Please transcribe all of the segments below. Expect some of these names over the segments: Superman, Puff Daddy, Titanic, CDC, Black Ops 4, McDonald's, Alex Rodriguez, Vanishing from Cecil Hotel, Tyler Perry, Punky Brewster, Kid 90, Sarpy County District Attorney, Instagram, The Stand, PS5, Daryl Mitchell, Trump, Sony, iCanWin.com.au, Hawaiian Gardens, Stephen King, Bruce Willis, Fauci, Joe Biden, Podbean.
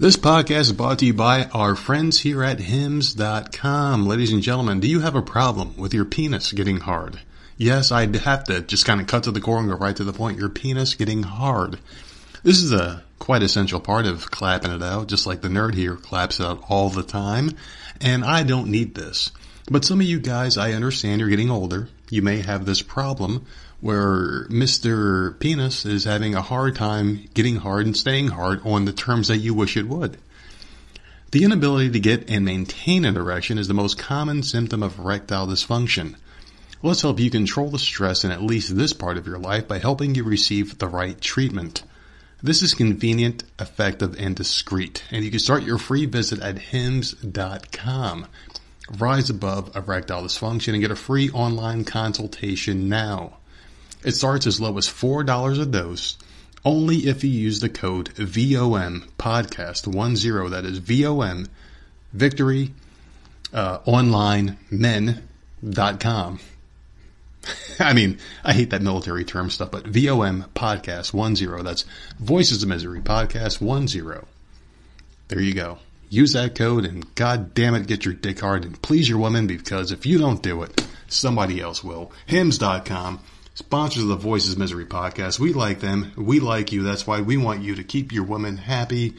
This podcast is brought to you by our friends here at Hims.com. Ladies and gentlemen, do you have a problem with your penis getting hard? Yes, I'd have to just kind of cut to the core and go right to the point. Your penis getting hard. This is a quite essential part of clapping it out, just like the nerd here claps it out all the time. And I don't need this. But some of you guys, I understand you're getting older. You may have this problem where Mr. Penis is having a hard time getting hard and staying hard on the terms that you wish it would. The inability to get and maintain an erection is the most common symptom of erectile dysfunction. Let's help you control the stress in at least this part of your life by helping you receive the right treatment. This is convenient, effective, and discreet, and you can start your free visit at Hims.com. Rise above erectile dysfunction and get a free online consultation now. It starts as low as $4 a dose, only if you use the code VOMPODCAST10, that is VOM, Victory, OnlineMen.com. I mean, I hate that military term stuff, but VOMPODCAST10, that's Voices of Misery Podcast 10. There you go. Use that code and god damn it, get your dick hard and please your woman, because if you don't do it, somebody else will. Hims.com, sponsors of the Voices of Misery podcast. We like them. We like you. That's why we want you to keep your woman happy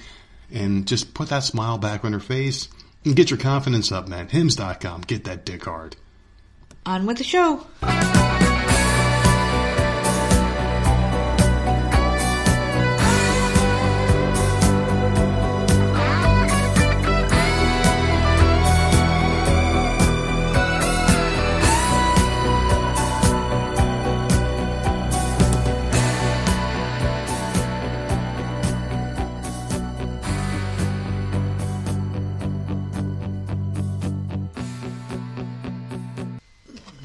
and just put that smile back on her face and get your confidence up, man. Hims.com. Get that dick hard. On with the show.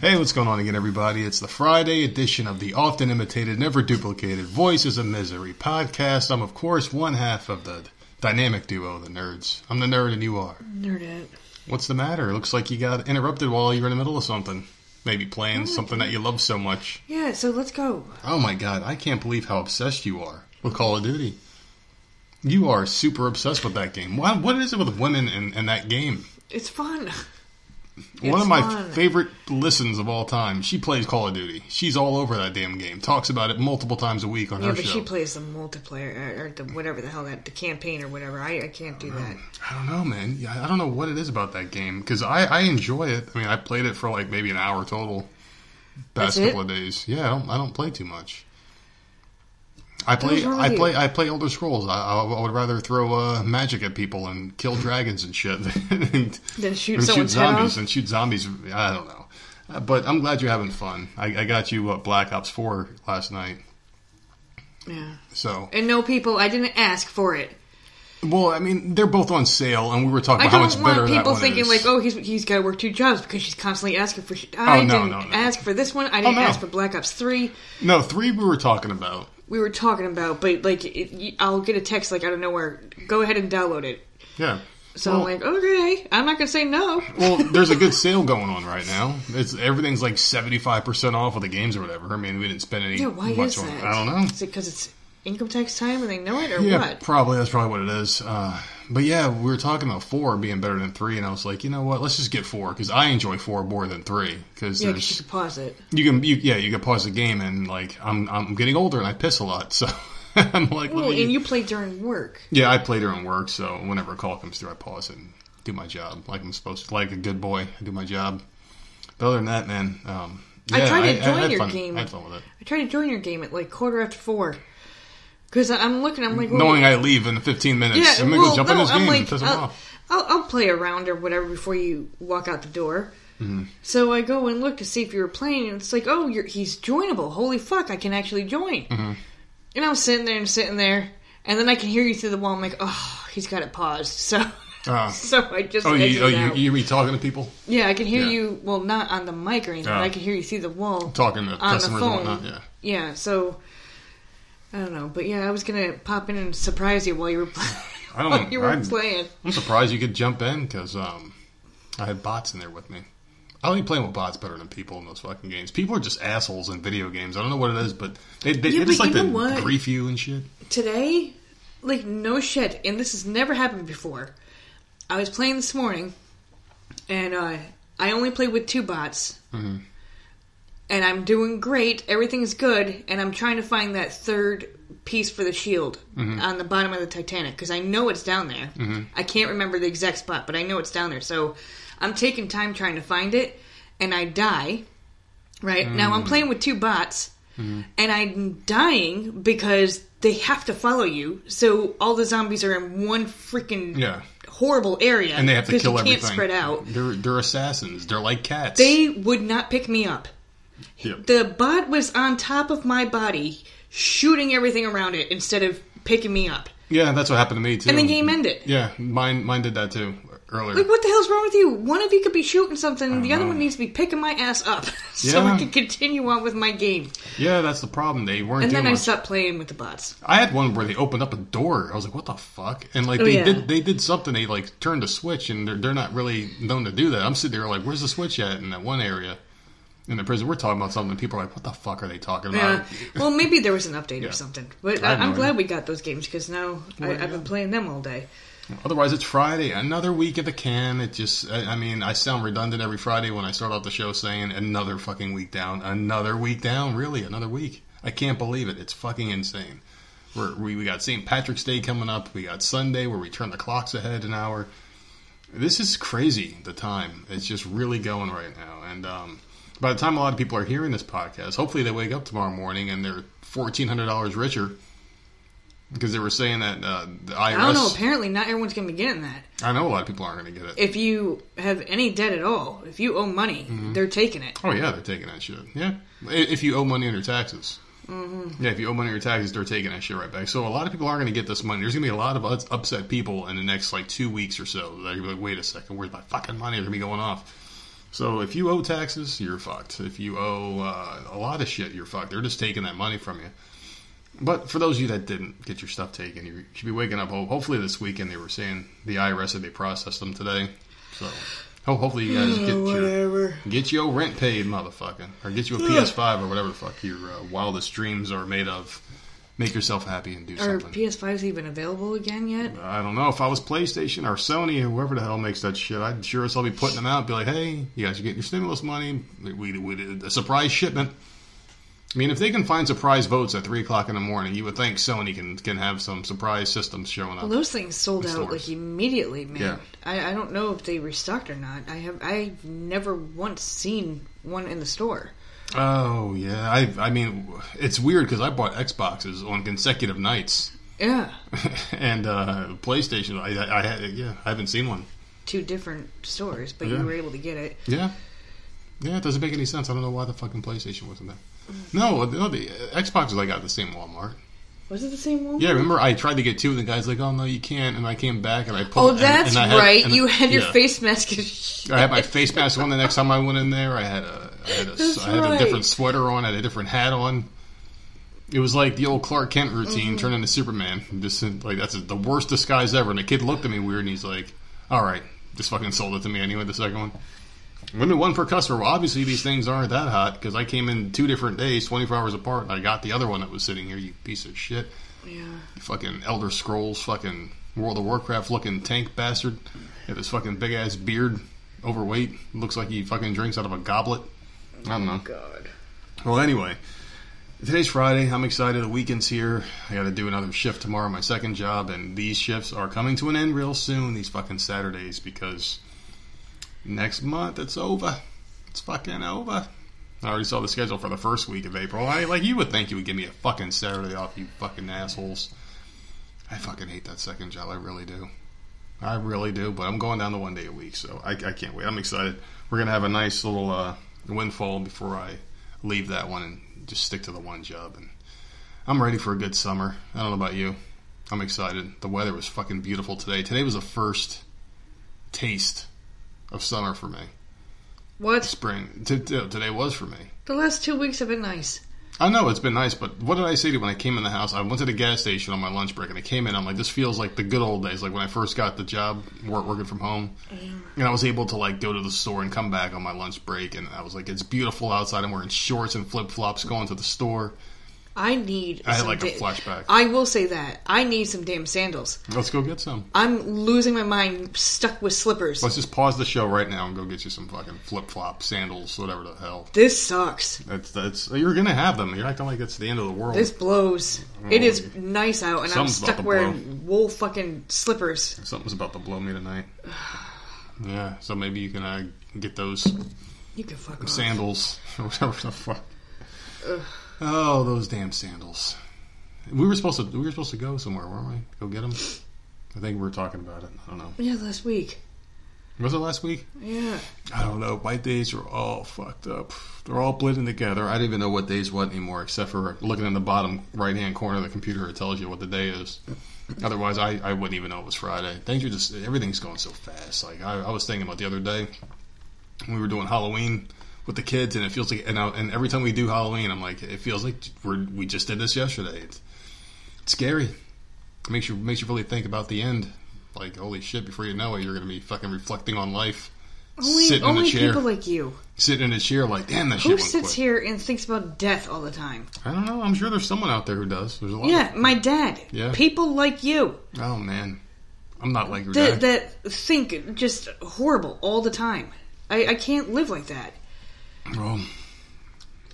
Hey, what's going on again, everybody? It's the Friday edition of the often imitated, never duplicated Voices of Misery podcast. I'm, of course, one half of the dynamic duo, the nerds. I'm the nerd and you are. Nerdette. What's the matter? It looks like you got interrupted while you were in the middle of something. Maybe playing something that you love so much. Yeah, so let's go. Oh my god, I can't believe how obsessed you are with Call of Duty. You are super obsessed with that game. What is it with women and that game? It's fun. One of my favorite listens of all time. She plays Call of Duty. She's all over that damn game. Talks about it multiple times a week on her show. Yeah, but she plays the multiplayer, or the whatever the hell, the campaign or whatever. I can't do that. I don't know, man. I don't know what it is about that game. Because I enjoy it. I mean, I played it for like maybe an hour total. Past couple of days. Yeah, I don't play too much. I play Elder Scrolls. I would rather throw magic at people and kill dragons and shit than shoot zombies. I don't know, but I'm glad you're having fun. I got you Black Ops 4 last night. Yeah. So and no, people, I didn't ask for it. Well, I mean, they're both on sale, and we were talking about how much better that one is. I don't want people thinking, like, oh, he's got to work two jobs because she's constantly asking for shit. I didn't ask for this one. I didn't ask for Black Ops 3. No, 3 we were talking about. But, like, I'll get a text, like, out of nowhere, go ahead and download it. Yeah. So I'm like, okay, I'm not going to say no. Well, there's a good sale going on right now. Everything's, like, 75% off of the games or whatever. I mean, we didn't spend any much on it. I don't know. Is it because it's income tax time and they know it, or what? Yeah, probably. That's probably what it is. But yeah, we were talking about 4 being better than 3, and I was like, you know what? Let's just get 4, because I enjoy 4 more than 3. Cause because you can pause it. You can pause the game, and like I'm getting older, and I piss a lot, so I'm like. Oh, and you play during work. Yeah, I play during work, so whenever a call comes through, I pause it and do my job, like I'm supposed to. Like a good boy, I do my job. But other than that, man, I tried to join your game. I had fun with it. I tried to join your game at like 4:15. Because I'm looking, I'm like... Well, knowing I leave in 15 minutes. Yeah, I'm going to go jump in this game and piss them off. I'll play a round or whatever before you walk out the door. Mm-hmm. So I go and look to see if you were playing, and it's like, oh, he's joinable. Holy fuck, I can actually join. Mm-hmm. And I'm sitting there, and then I can hear you through the wall. I'm like, oh, he's got it paused. So I just... you mean talking to people? Yeah, I can hear you, well, not on the mic or anything, but I can hear you through the wall. Talking to customers and whatnot, yeah. Yeah, so... I don't know, but yeah, I was going to pop in and surprise you while you were playing. I'm surprised you could jump in, because I had bots in there with me. I only play with bots better than people in those fucking games. People are just assholes in video games. I don't know what it is, but they just like to grief you and shit. Today, Like, no shit. And this has never happened before. I was playing this morning, and I only played with two bots. Mm-hmm. And I'm doing great. Everything's good. And I'm trying to find that third piece for the shield on the bottom of the Titanic. Because I know it's down there. Mm-hmm. I can't remember the exact spot, but I know it's down there. So I'm taking time trying to find it. And I die. Right? Mm-hmm. Now I'm playing with two bots. Mm-hmm. And I'm dying because they have to follow you. So all the zombies are in one freaking... Yeah. horrible area, and they have to kill everything. Can't spread out. They're assassins. They're like cats. They would not pick me up. Yep. The bot was on top of my body, shooting everything around it instead of picking me up. Yeah, that's what happened to me too. And the game ended. Yeah, mine did that too earlier. Like, what the hell's wrong with you? One of you could be shooting something, the other one needs to be picking my ass up so I can continue on with my game. Yeah, that's the problem. They weren't. And then I stopped playing with the bots. I had one where they opened up a door. I was like, what the fuck? And like they did something. They like turned a switch, and they're not really known to do that. I'm sitting there like, where's the switch at in that one area? In the prison, we're talking about something. People are like, "What the fuck are they talking about?" Yeah. Well, maybe there was an update or something. But I'm glad we got those games because now I've been playing them all day. Otherwise, it's Friday, another week at the can. It just—I mean, I sound redundant every Friday when I start off the show saying another fucking week down, another week down. Really, another week. I can't believe it. It's fucking insane. We got St. Patrick's Day coming up. We got Sunday where we turn the clocks ahead an hour. This is crazy. The time it's just really going right now, and by the time a lot of people are hearing this podcast, hopefully they wake up tomorrow morning and they're $1,400 richer because they were saying that the IRS... I don't know. Apparently not everyone's going to be getting that. I know a lot of people aren't going to get it. If you have any debt at all, if you owe money, they're taking it. Oh, yeah. They're taking that shit. Yeah. If you owe money on your taxes. Mm-hmm. Yeah. If you owe money on your taxes, they're taking that shit right back. So a lot of people aren't going to get this money. There's going to be a lot of upset people in the next, 2 weeks or so. They're going to be like, wait a second. Where's my fucking money? They're going to be going off. So if you owe taxes, you're fucked. If you owe a lot of shit, you're fucked. They're just taking that money from you. But for those of you that didn't get your stuff taken, you should be waking up. Hopefully this weekend they were saying the IRS said they processed them today. So hopefully you guys get your rent paid, motherfucker. Or get you a PS5 or whatever the fuck your wildest dreams are made of. Make yourself happy and do something. Are PS5s even available again yet? I don't know. If I was PlayStation or Sony or whoever the hell makes that shit, I'd sure as hell be putting them out and be like, hey, you guys are getting your stimulus money. We did a surprise shipment. I mean, if they can find surprise votes at 3 o'clock in the morning, you would think Sony can have some surprise systems showing up. Well, those things sold out immediately, man. Yeah. I don't know if they restocked or not. I've never once seen one in the store. Oh, yeah. I mean, it's weird because I bought Xboxes on consecutive nights. Yeah. And PlayStation, I haven't seen one. Two different stores, but you were able to get it. Yeah. Yeah, it doesn't make any sense. I don't know why the fucking PlayStation wasn't there. No, the Xboxes I got at the same Walmart. Was it the same one? Yeah, remember I tried to get two, and the guy's like, oh, no, you can't, and I came back, and I pulled... Oh, that's right. You had your face mask. I had my face mask on the next time I went in there. I had a different sweater on. I had a different hat on. It was like the old Clark Kent routine turned into Superman. Just like that's the worst disguise ever, and the kid looked at me weird, and he's like, all right, just fucking sold it to me anyway, the second one. Women one per customer. Well, obviously these things aren't that hot because I came in 2 different days, 24 hours apart, and I got the other one that was sitting here, you piece of shit. Yeah. You fucking Elder Scrolls, fucking World of Warcraft looking tank bastard. Had this fucking big ass beard, overweight. Looks like he fucking drinks out of a goblet. I don't know. Oh, God. Well, anyway, today's Friday. I'm excited. The weekend's here. I got to do another shift tomorrow, my second job, and these shifts are coming to an end real soon, these fucking Saturdays, because... next month, it's over. It's fucking over. I already saw the schedule for the first week of April. You would think you would give me a fucking Saturday off, you fucking assholes. I fucking hate that second job. I really do. But I'm going down to 1 day a week, so I can't wait. I'm excited. We're going to have a nice little windfall before I leave that one and just stick to the one job. And I'm ready for a good summer. I don't know about you. I'm excited. The weather was fucking beautiful today. Today was the first taste of summer for me. What? Spring. Today was for me. The last 2 weeks have been nice. I know it's been nice, but what did I say to you when I came in the house? I went to the gas station on my lunch break, and I came in, I'm like, this feels like the good old days, like when I first got the job, working from home. Yeah. And I was able to, go to the store and come back on my lunch break, and I was like, it's beautiful outside, I'm wearing shorts and flip-flops going to the store. I need. I had like a flashback. I will say that I need some damn sandals. Let's go get some. I'm losing my mind, stuck with slippers. Let's just pause the show right now and go get you some fucking flip flop sandals, whatever the hell. This sucks. That's you're gonna have them. You're acting like it's the end of the world. This blows. Oh, it is nice out, and I'm stuck wearing wool fucking slippers. Something's about to blow me tonight. Yeah, so maybe you can get those. You can fuck sandals off. Or whatever the fuck. Ugh. Oh, those damn sandals! We were supposed to go somewhere, weren't we? Go get them. I think we were talking about it. I don't know. Yeah, last week. Was it last week? Yeah. I don't know. My days are all fucked up. They're all blending together. I don't even know what day's what anymore, except for looking in the bottom right-hand corner of the computer. It tells you what the day is. Otherwise, I wouldn't even know it was Friday. Things are just everything's going so fast. Like I was thinking about the other day when we were doing Halloween with the kids, and it feels like, and every time we do Halloween, I'm like, it feels like we just did this yesterday. It's scary. It makes you really think about the end. Like, holy shit! Before you know it, you're gonna be fucking reflecting on life. Only people like you sitting in a chair, like, damn, that shit went quick. Who sits here and thinks about death all the time? I don't know. I'm sure there's someone out there who does. There's a lot. Yeah, my dad. Yeah, people like you. Oh man, I'm not like your dad. That think just horrible all the time. I can't live like that. Well,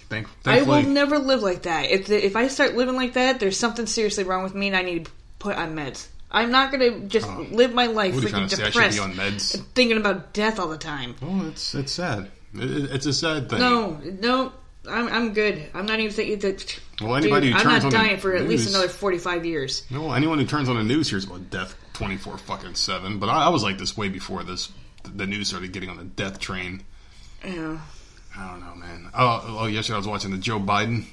thankfully, I will never live like that. If I start living like that, there's something seriously wrong with me, and I need to put on meds. I'm not going to just live my life freaking depressed, I should be on meds, and thinking about death all the time. Well, it's sad. It's a sad thing. No, I'm good. I'm not even thinking that. Well, anybody who turns on the news, I'm not dying for at least another 45 years. No, anyone who turns on the news hears about death 24/7. But I was like this way before the news started getting on the death train. Yeah. I don't know, man. Oh, yesterday I was watching the Joe Biden.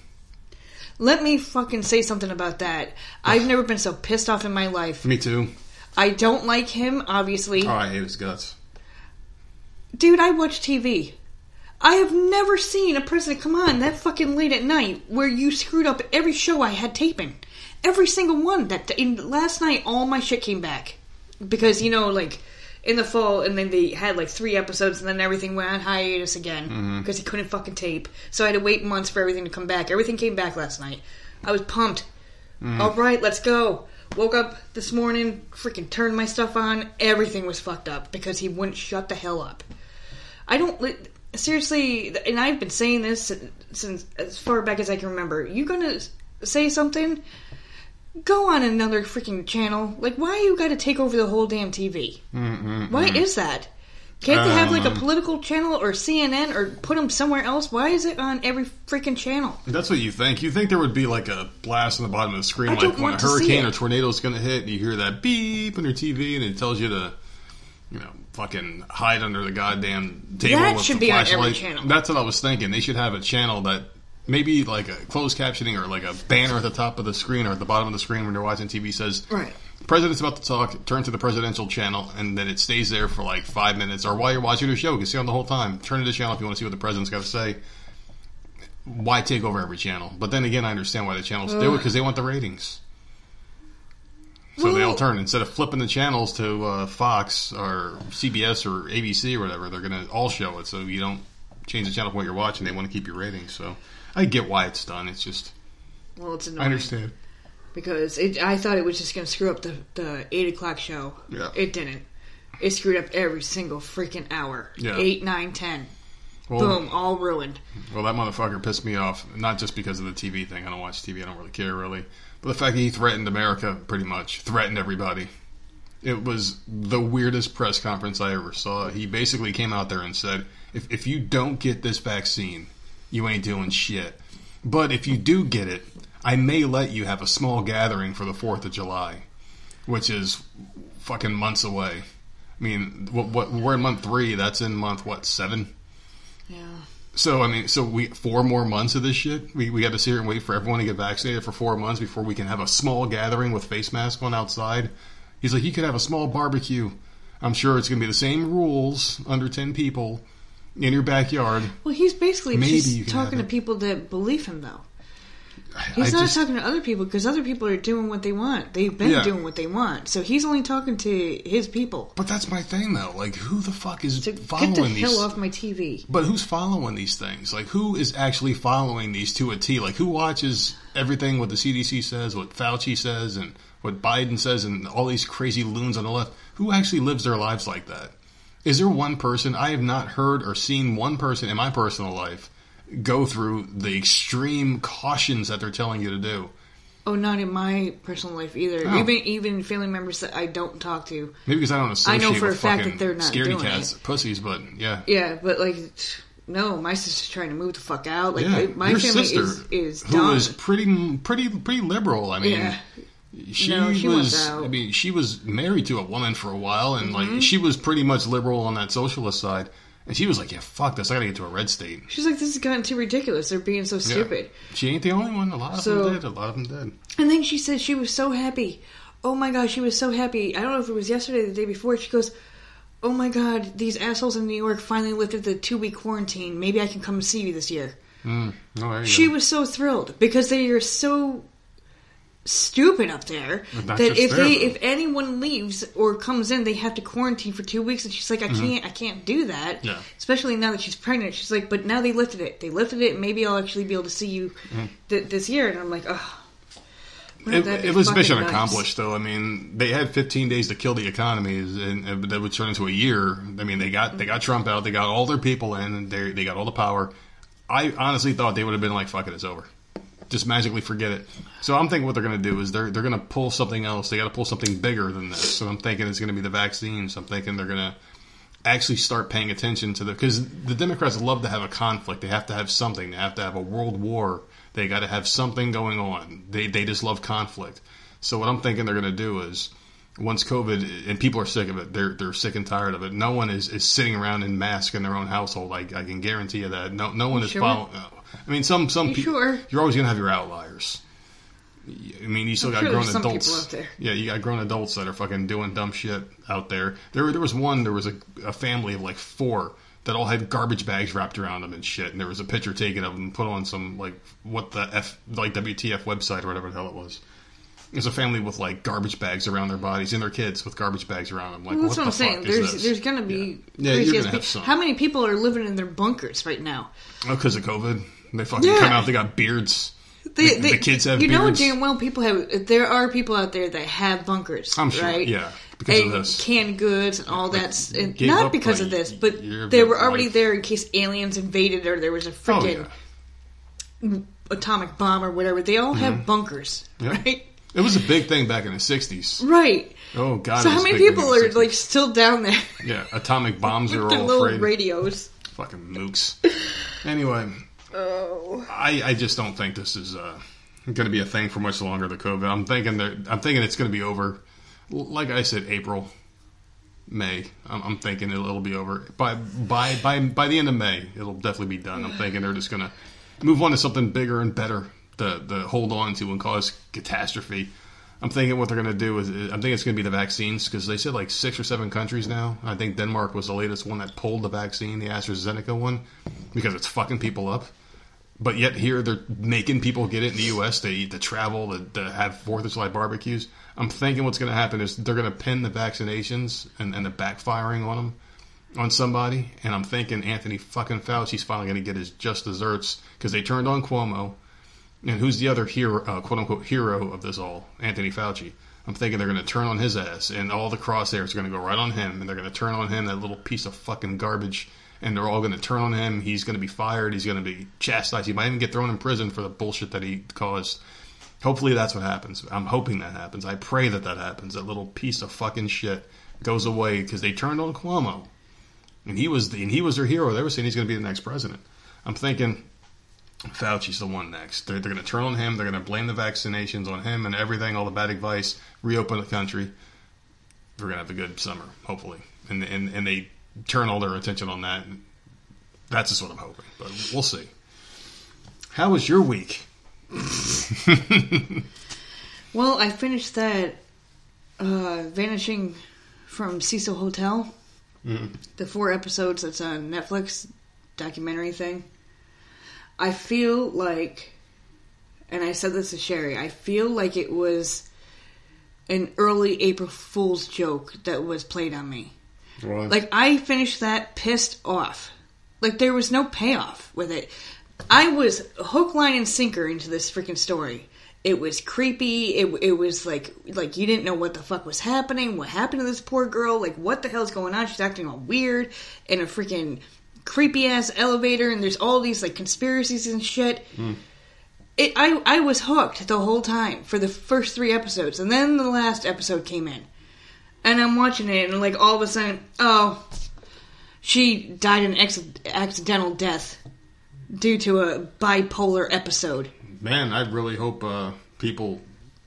Let me fucking say something about that. I've never been so pissed off in my life. Me too. I don't like him, obviously. Oh, I hate his guts. Dude, I watch TV. I have never seen a president come on that fucking late at night where you screwed up every show I had taping. Every single one. Last night, all my shit came back. Because, you know, like, in the fall, and then they had like 3 episodes, and then everything went on hiatus again because he couldn't fucking tape. So I had to wait months for everything to come back. Everything came back last night. I was pumped. All right, let's go. Woke up this morning, freaking turned my stuff on. Everything was fucked up because he wouldn't shut the hell up. I don't seriously, and I've been saying this since as far back as I can remember. You gonna say something? Go on another freaking channel. Like, why you gotta take over the whole damn TV? Why is that? Can't they have, like, a political channel or CNN or put them somewhere else? Why is it on every freaking channel? That's what you think. You think there would be, like, a blast on the bottom of the screen, like when a hurricane or tornado is gonna hit, and you hear that beep on your TV, and it tells you to, you know, fucking hide under the goddamn table. That should be on every channel. That's what I was thinking. They should have a channel that maybe like a closed captioning or like a banner at the top of the screen or at the bottom of the screen when you're watching TV says, right, president's about to talk, turn to the presidential channel, and then it stays there for like 5 minutes or while you're watching the show. You can see on the whole time. Turn to the channel if you want to see what the president's got to say. Why take over every channel? But then again, I understand why the channels do it because they want the ratings. So they all turn. Instead of flipping the channels to Fox or CBS or ABC or whatever, they're going to all show it so you don't change the channel for what you're watching. They want to keep your ratings, so I get why it's done. It's just, well, it's annoying. I understand. Because I thought it was just going to screw up the 8 o'clock show. Yeah. It didn't. It screwed up every single freaking hour. Yeah. 8, 9, 10. Well, boom. All ruined. Well, that motherfucker pissed me off. Not just because of the TV thing. I don't watch TV. I don't really care, really. But the fact that he threatened America, pretty much. Threatened everybody. It was the weirdest press conference I ever saw. He basically came out there and said, if you don't get this vaccine, you ain't doing shit. But if you do get it, I may let you have a small gathering for the 4th of July, which is fucking months away. I mean, we're in month 3. That's in month, 7? Yeah. So, I mean, 4 more months of this shit? We have to sit here and wait for everyone to get vaccinated for 4 months before we can have a small gathering with face masks on outside? He's like, you could have a small barbecue. I'm sure it's going to be the same rules, under 10 people. In your backyard. Well, he's basically just talking to people that believe him, though. He's not talking to other people because other people are doing what they want. They've been doing what they want. So he's only talking to his people. But that's my thing, though. Like, who the fuck is following these? Get the hell off my TV. But who's following these things? Like, who is actually following these to a T? Like, who watches everything what the CDC says, what Fauci says, and what Biden says, and all these crazy loons on the left? Who actually lives their lives like that? Is there one person? I have not heard or seen one person in my personal life go through the extreme cautions that they're telling you to do. Oh, not in my personal life either. No. Even family members that I don't talk to. Maybe because I don't associate with that they're not scaredy cats, pussies, but yeah. Yeah, but like, no, my sister's trying to move the fuck out. Like, my family is dumb. Who is pretty liberal. I mean, she was out. I mean, she was married to a woman for a while, and like, she was pretty much liberal on that socialist side. And she was like, yeah, fuck this. I gotta get to a red state. She's like, this has gotten too ridiculous. They're being so stupid. She ain't the only one. A lot of them did. And then she said she was so happy. Oh my God, she was so happy. I don't know if it was yesterday or the day before. She goes, oh my God, these assholes in New York finally lifted the 2-week quarantine. Maybe I can come see you this year. She was so thrilled because they are so stupid up there that if anyone leaves or comes in, they have to quarantine for 2 weeks. And she's like, I can't do that. Yeah. Especially now that she's pregnant. She's like, but now they lifted it. They lifted it. And maybe I'll actually be able to see you this year. And I'm like, oh. It was mission accomplished, though. I mean, they had 15 days to kill the economy, and that would turn into a year. I mean, they got Trump out. They got all their people in. And they got all the power. I honestly thought they would have been like, fuck it, it's over. Just magically forget it. So I'm thinking what they're going to do is they're going to pull something else. They got to pull something bigger than this. So I'm thinking it's going to be the vaccines. I'm thinking they're going to actually start paying attention to because the Democrats love to have a conflict. They have to have something. They have to have a world war. They got to have something going on. They just love conflict. So what I'm thinking they're going to do is once COVID and people are sick of it, they're sick and tired of it. No one is sitting around in masks in their own household. I can guarantee you that. No one is following. I mean, some people. Sure? You're always gonna have your outliers. I mean, you still got grown adults out there. Yeah, you got grown adults that are fucking doing dumb shit out there. There was a family of like 4 that all had garbage bags wrapped around them and shit. And there was a picture taken of them put on some like what the f like WTF website or whatever the hell it was. There's a family with like garbage bags around their bodies and their kids with garbage bags around them. Like, well, that's what I'm saying. There's gonna be crazy you're gonna have some. How many people are living in their bunkers right now? Oh, because of COVID. They fucking come out. They got beards. The kids have beards. You know damn well people have. There are people out there that have bunkers. I'm sure. Right? Yeah. Because of this. Canned goods and all that. And not because of this, but they were already there in case aliens invaded or there was a freaking atomic bomb or whatever. They all have bunkers, right? It was a big thing back in the 60s. Right. Oh, God. So how many people are like still down there? Yeah. Atomic bombs are all afraid. With their little radios. Fucking mooks. Anyway. Oh. I just don't think this is going to be a thing for much longer than COVID. I'm thinking it's going to be over. Like I said, April, May. I'm thinking it'll be over by the end of May. It'll definitely be done. I'm thinking they're just going to move on to something bigger and better to hold on to and cause catastrophe. I'm thinking what they're going to do is I'm thinking it's going to be the vaccines because they said like 6 or 7 countries now. I think Denmark was the latest one that pulled the vaccine, the AstraZeneca one, because it's fucking people up. But yet here they're making people get it in the U.S. They eat, to travel, to have 4th of July barbecues. I'm thinking what's going to happen is they're going to pin the vaccinations and the backfiring on them on somebody. And I'm thinking Anthony fucking Fauci's finally going to get his just desserts because they turned on Cuomo. And who's the other hero, quote-unquote hero of this all? Anthony Fauci. I'm thinking they're going to turn on his ass, and all the crosshairs are going to go right on him, and they're going to turn on him, that little piece of fucking garbage, and they're all going to turn on him. He's going to be fired. He's going to be chastised. He might even get thrown in prison for the bullshit that he caused. Hopefully that's what happens. I'm hoping that happens. I pray that happens. That little piece of fucking shit goes away because they turned on Cuomo, and he was their hero. They were saying he's going to be the next president. I'm thinking Fauci's the one next. They're going to turn on him. They're going to blame the vaccinations on him and everything, all the bad advice, reopen the country. We're going to have a good summer, hopefully. And they turn all their attention on that. That's just what I'm hoping. But we'll see. How was your week? Well, I finished that Vanishing from Cecil Hotel. Mm-hmm. The 4 episodes that's on Netflix documentary thing. I feel like and I said this to Sherry, I feel like it was an early April Fool's joke that was played on me. Right. Like, I finished that pissed off. Like, there was no payoff with it. I was hook, line, and sinker into this freaking story. It was creepy. It was like you didn't know what the fuck was happening. What happened to this poor girl? Like, what the hell's going on? She's acting all weird in a freaking creepy ass elevator, and there's all these like conspiracies and shit. Mm. I was hooked the whole time for the first 3 episodes, and then the last episode came in, and I'm watching it, and like all of a sudden, oh, she died an accidental death due to a bipolar episode. Man, I really hope people.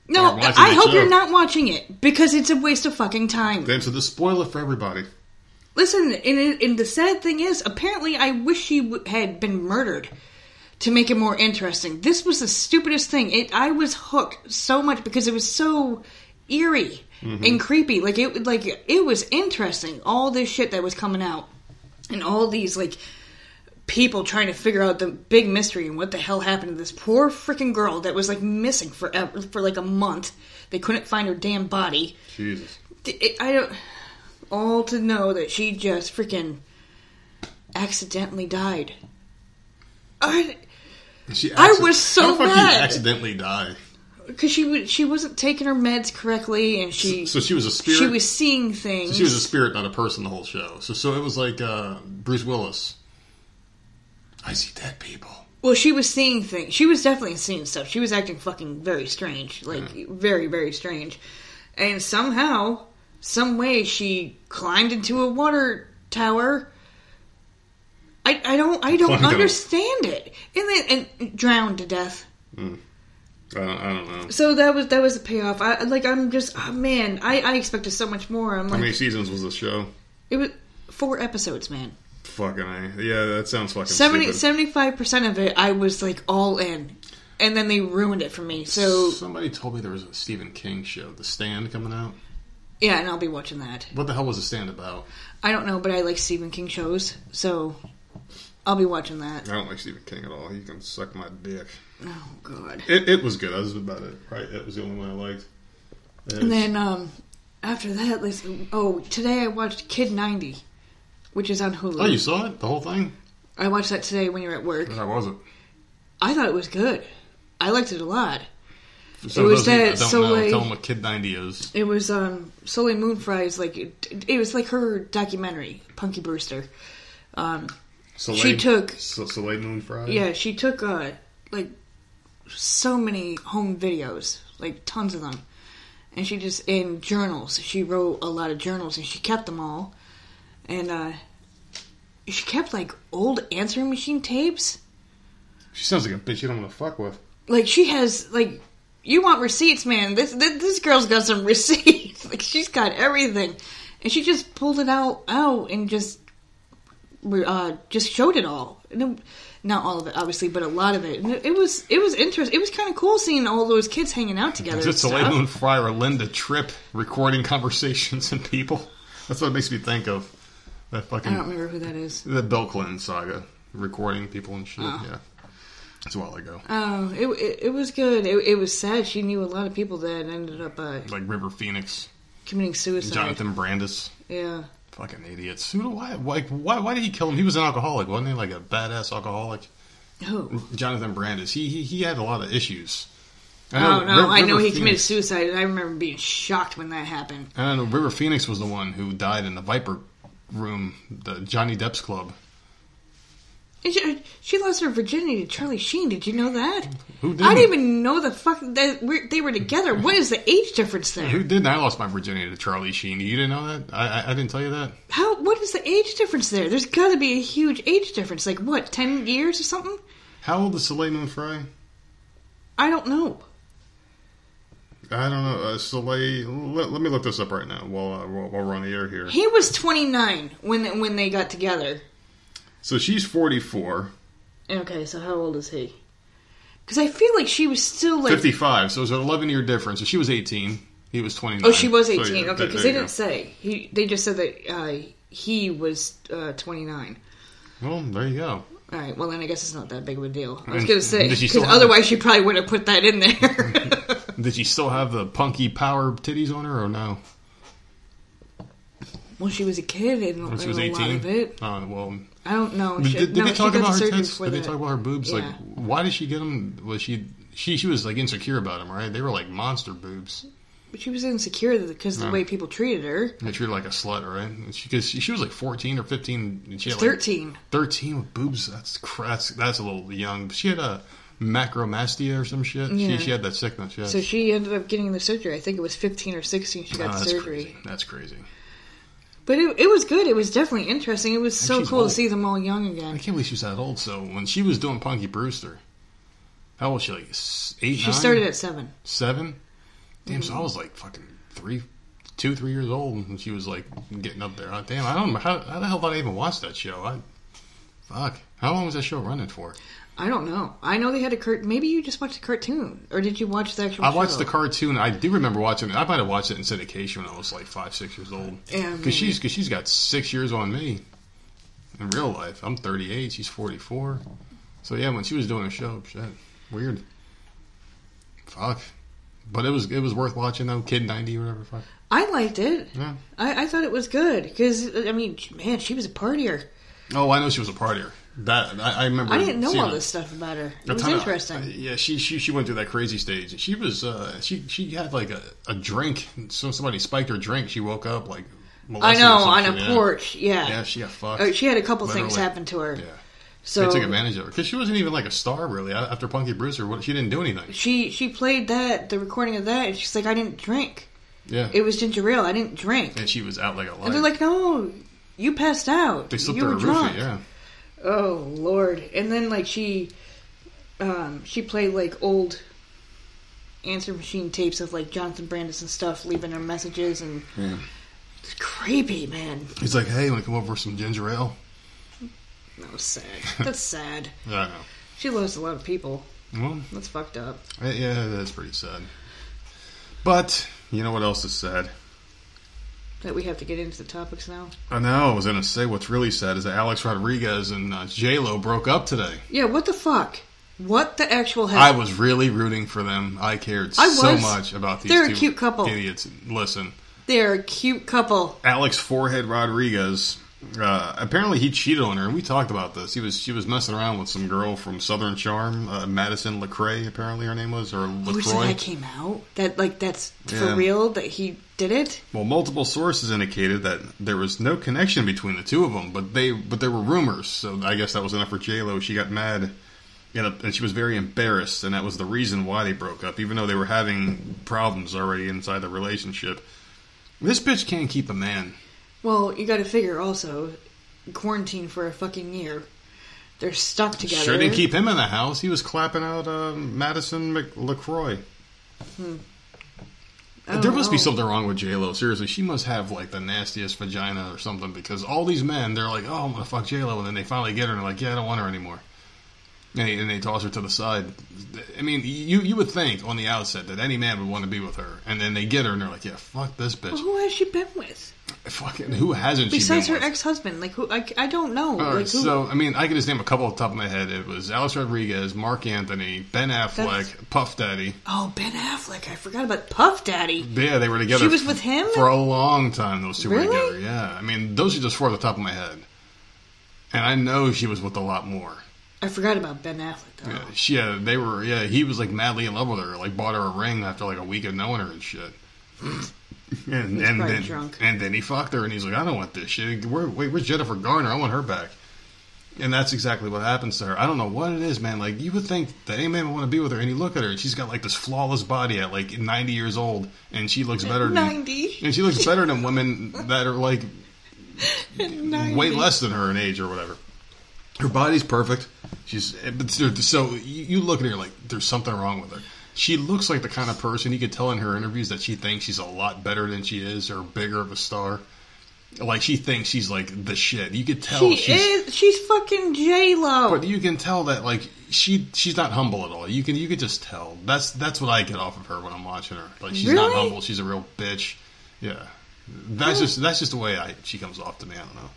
No, aren't watching I hope show. You're not watching it because it's a waste of fucking time. Then, so the spoiler for everybody. Listen, and the sad thing is, apparently, I wish she had been murdered to make it more interesting. This was the stupidest thing. I was hooked so much because it was so eerie and creepy. It was interesting. All this shit that was coming out, and all these people trying to figure out the big mystery and what the hell happened to this poor freaking girl that was missing forever for a month. They couldn't find her damn body. Jesus. All to know that she just freaking accidentally died. I was so mad. How the fuck do you accidentally die? Because she wasn't taking her meds correctly, and So she was a spirit. She was seeing things. So she was a spirit, not a person. The whole show. So it was like Bruce Willis. I see dead people. Well, she was seeing things. She was definitely seeing stuff. She was acting fucking very strange. Very, very strange. And somehow, some way, she climbed into a water tower. I don't understand it. And then drowned to death. Mm. I don't know. So that was the payoff. I expected so much more. How many seasons was the show? It was 4 episodes, man. Fucking A. Yeah, that sounds fucking 70, stupid. 75% of it, I was all in. And then they ruined it for me. So somebody told me there was a Stephen King show, The Stand, coming out. Yeah, and I'll be watching that. What the hell was The Stand about? I don't know, but I like Stephen King shows, so I'll be watching that. I don't like Stephen King at all. He can suck my dick. Oh, God. It was good. That was about it. Right? That was the only one I liked. And then after that, today I watched Kid 90. Which is on Hulu. Oh, you saw it? The whole thing? I watched that today when you were at work. How was it? I thought it was good. I liked it a lot. So it was that Soleil. Tell them what Kid 90 is. It was Soleil Moon Frye's it was her documentary, Punky Brewster. Soleil Moon Frye. Yeah, she took so many home videos, tons of them, and she just in journals. She wrote a lot of journals, and she kept them all. And she kept old answering machine tapes. She sounds like a bitch you don't want to fuck with. She has you want receipts, man. This girl's got some receipts. She's got everything, and she just pulled it out and just showed it all. And not all of it, obviously, but a lot of it. And it was interesting. It was kind of cool seeing all those kids hanging out together. Is it Soleil Moon Frye or Linda Tripp recording conversations and people? That's what it makes me think of. That fucking, I don't remember who that is. The Bill Clinton saga. Recording people and shit. Oh. Yeah. It's a while ago. Oh, it was good. It was sad. She knew a lot of people that ended up... River Phoenix. Committing suicide. Jonathan Brandis. Yeah. Fucking idiots. Why did he kill him? He was an alcoholic, wasn't he? Like a badass alcoholic. Who? Jonathan Brandis. He had a lot of issues. I know he committed suicide, and I remember being shocked when that happened. I don't know. River Phoenix was the one who died in the Viper... room, the Johnny Depp's club. She lost her virginity to Charlie Sheen. Did you know that? Who did? I didn't even know the fuck that they were together. What is the age difference there? Who didn't? I lost my virginity to Charlie Sheen. You didn't know that? I didn't tell you that. How? What is the age difference there? There's got to be a huge age difference. 10 years or something? How old is Soleil Moon Frye? I don't know. Soleil, let me look this up right now while we're on the air here. He was 29 when they got together. So she's 44. Okay, so how old is he? Because I feel she was still 55. So it was an 11-year difference. So she was 18. He was 29. Oh, she was 18. So, yeah, okay, because they didn't say. They just said that he was 29. Well, there you go. All right, well, then I guess it's not that big of a deal. I was going to say, because otherwise she probably would have put that in there. Did she still have the punky power titties on her or no? Well, she was a kid and when she was 18? A lot of it. Well, I don't know. Did they talk about her tits? Did they talk about her boobs? Yeah. Like, why did she get them? Was she was like insecure about them, right? They were like monster boobs. But she was insecure because of the way people treated her. They treated her like a slut, right? Because she was like 14 or 15. And she had 13. Like 13 with boobs. That's a little young. But she had a macromastia or some shit. Yeah. She had that sickness. Yes. So she ended up getting the surgery. I think it was 15 or 16 she got the surgery. Crazy. That's crazy. But it was good. It was definitely interesting. It was so cool to see them all young again. I can't believe she was that old. So when she was doing Punky Brewster, how old was she? Like 8, 9? She started at 7. 7? Damn, so I was like fucking 3 years old when she was like getting up there. Damn, I don't know. How the hell did I even watch that show? Fuck. How long was that show running for? I don't know. I know they had a cartoon. Maybe you just watched the cartoon. Or did you watch the actual show? I watched the cartoon. I do remember watching it. I might have watched it in syndication when I was like 5, 6 years old. Yeah. Because she's got 6 years on me in real life. I'm 38. She's 44. So yeah, when she was doing a show, shit. Weird. Fuck. But it was worth watching, though. Kid 90 or whatever. Fuck. I liked it. Yeah. I thought it was good. Because, I mean, man, she was a partier. Oh, I know she was a partier. That I remember. I didn't know all this stuff about her. It was interesting. Yeah, she went through that crazy stage. She was she had like a drink. So somebody spiked her drink. She woke up like molested or something. On a porch. Yeah. Yeah, she got fucked. She had a couple things happen to her. Yeah. So they took advantage of her because she wasn't even like a star really. After Punky Brewster, she didn't do anything. She played the recording of that, and she's like, I didn't drink. Yeah. It was ginger ale. I didn't drink. And she was out like a light. And they're like, no, you passed out. They slipped her a roofie. Yeah. Oh, Lord. And then, like, she played, like, old answer machine tapes of, like, Jonathan Brandis and stuff, leaving her messages, and it's creepy, man. He's like, hey, want to come over for some ginger ale? That was sad. That's sad. I know. She loves a lot of people. Well, that's fucked up. Yeah, that's pretty sad. But, you know what else is sad? That we have to get into the topics now? I know. I was going to say what's really sad is that Alex Rodriguez and J-Lo broke up today. Yeah, what the fuck? What the actual hell? I was really rooting for them. I cared so much about these two idiots. They're a cute couple. Listen. They're a cute couple. Alex Forehead Rodriguez, apparently he cheated on her, and we talked about this. She was messing around with some girl from Southern Charm, Madison LeCroy, apparently her name was, or LeCroy. Oh, so that came out? That's for real? That he... Did it? Well, multiple sources indicated that there was no connection between the two of them, but there were rumors. So I guess that was enough for J-Lo. She got mad, and she was very embarrassed, and that was the reason why they broke up, even though they were having problems already inside the relationship. This bitch can't keep a man. Well, you got to figure also, quarantine for a fucking year. They're stuck together. Sure didn't keep him in the house. He was clapping out Madison LeCroy. There must be something wrong with J-Lo. Seriously, she must have, like, the nastiest vagina or something, because all these men, they're like, oh, I'm going to fuck J-Lo, and then they finally get her, and they're like, yeah, I don't want her anymore. And they toss her to the side. I mean, you would think on the outset that any man would want to be with her, and then they get her, and they're like, yeah, fuck this bitch. Well, who has she been with? Fucking, who hasn't besides she been with? Besides her ex-husband. Like, who? I don't know. Like, who? So, I mean, I can just name a couple off the top of my head. It was Alex Rodriguez, Mark Anthony, Ben Affleck, Puff Daddy. Oh, Ben Affleck. I forgot about Puff Daddy. Yeah, they were together. She was with him? For a long time, those two were together. Yeah. I mean, those are just four off the top of my head. And I know she was with a lot more. I forgot about Ben Affleck, though. Yeah, he was, like, madly in love with her. Like, bought her a ring after, like, a week of knowing her and shit. And then drunk. And then he fucked her, and he's like, I don't want this shit. Where's Jennifer Garner? I want her back. And that's exactly what happens to her. I don't know what it is, man. Like, you would think that any man would want to be with her, and you look at her, and she's got, like, this flawless body at, like, 90 years old, and she looks better than... 90? And she looks better than women that are, like, way less than her in age or whatever. Her body's perfect. So you look at her like, there's something wrong with her. She looks like the kind of person you could tell in her interviews that she thinks she's a lot better than she is, or bigger of a star. Like, she thinks she's, like, the shit. You could tell she's... She's fucking J-Lo. But you can tell that, like, she's not humble at all. You could just tell. That's what I get off of her when I'm watching her. Like, she's not humble. She's a real bitch. Yeah. That's just the way she comes off to me. I don't know.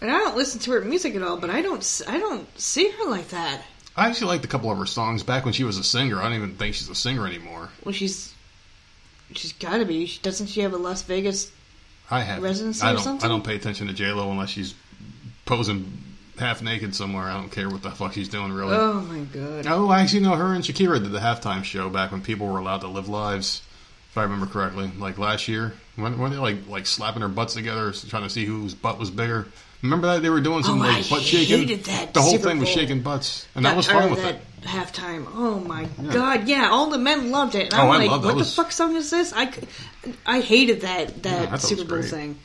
And I don't listen to her music at all, but I don't see her like that. I actually liked a couple of her songs back when she was a singer. I don't even think she's a singer anymore. Well, she's got to be. Doesn't she have a Las Vegas residency or something? I don't pay attention to J-Lo unless she's posing half naked somewhere. I don't care what the fuck she's doing, really. Oh, my God. Oh, actually, no, her and Shakira did the halftime show back when people were allowed to live lives, if I remember correctly. Like, last year. Weren't they, like slapping their butts together, trying to see whose butt was bigger? Remember that? They were doing some, butt shaking. That the whole Super thing Bowl. Was shaking butts. And that was fine with it. Halftime. Oh, my God. Yeah, all the men loved it. And I'm like, what the fuck song is this? I hated that Super Bowl thing.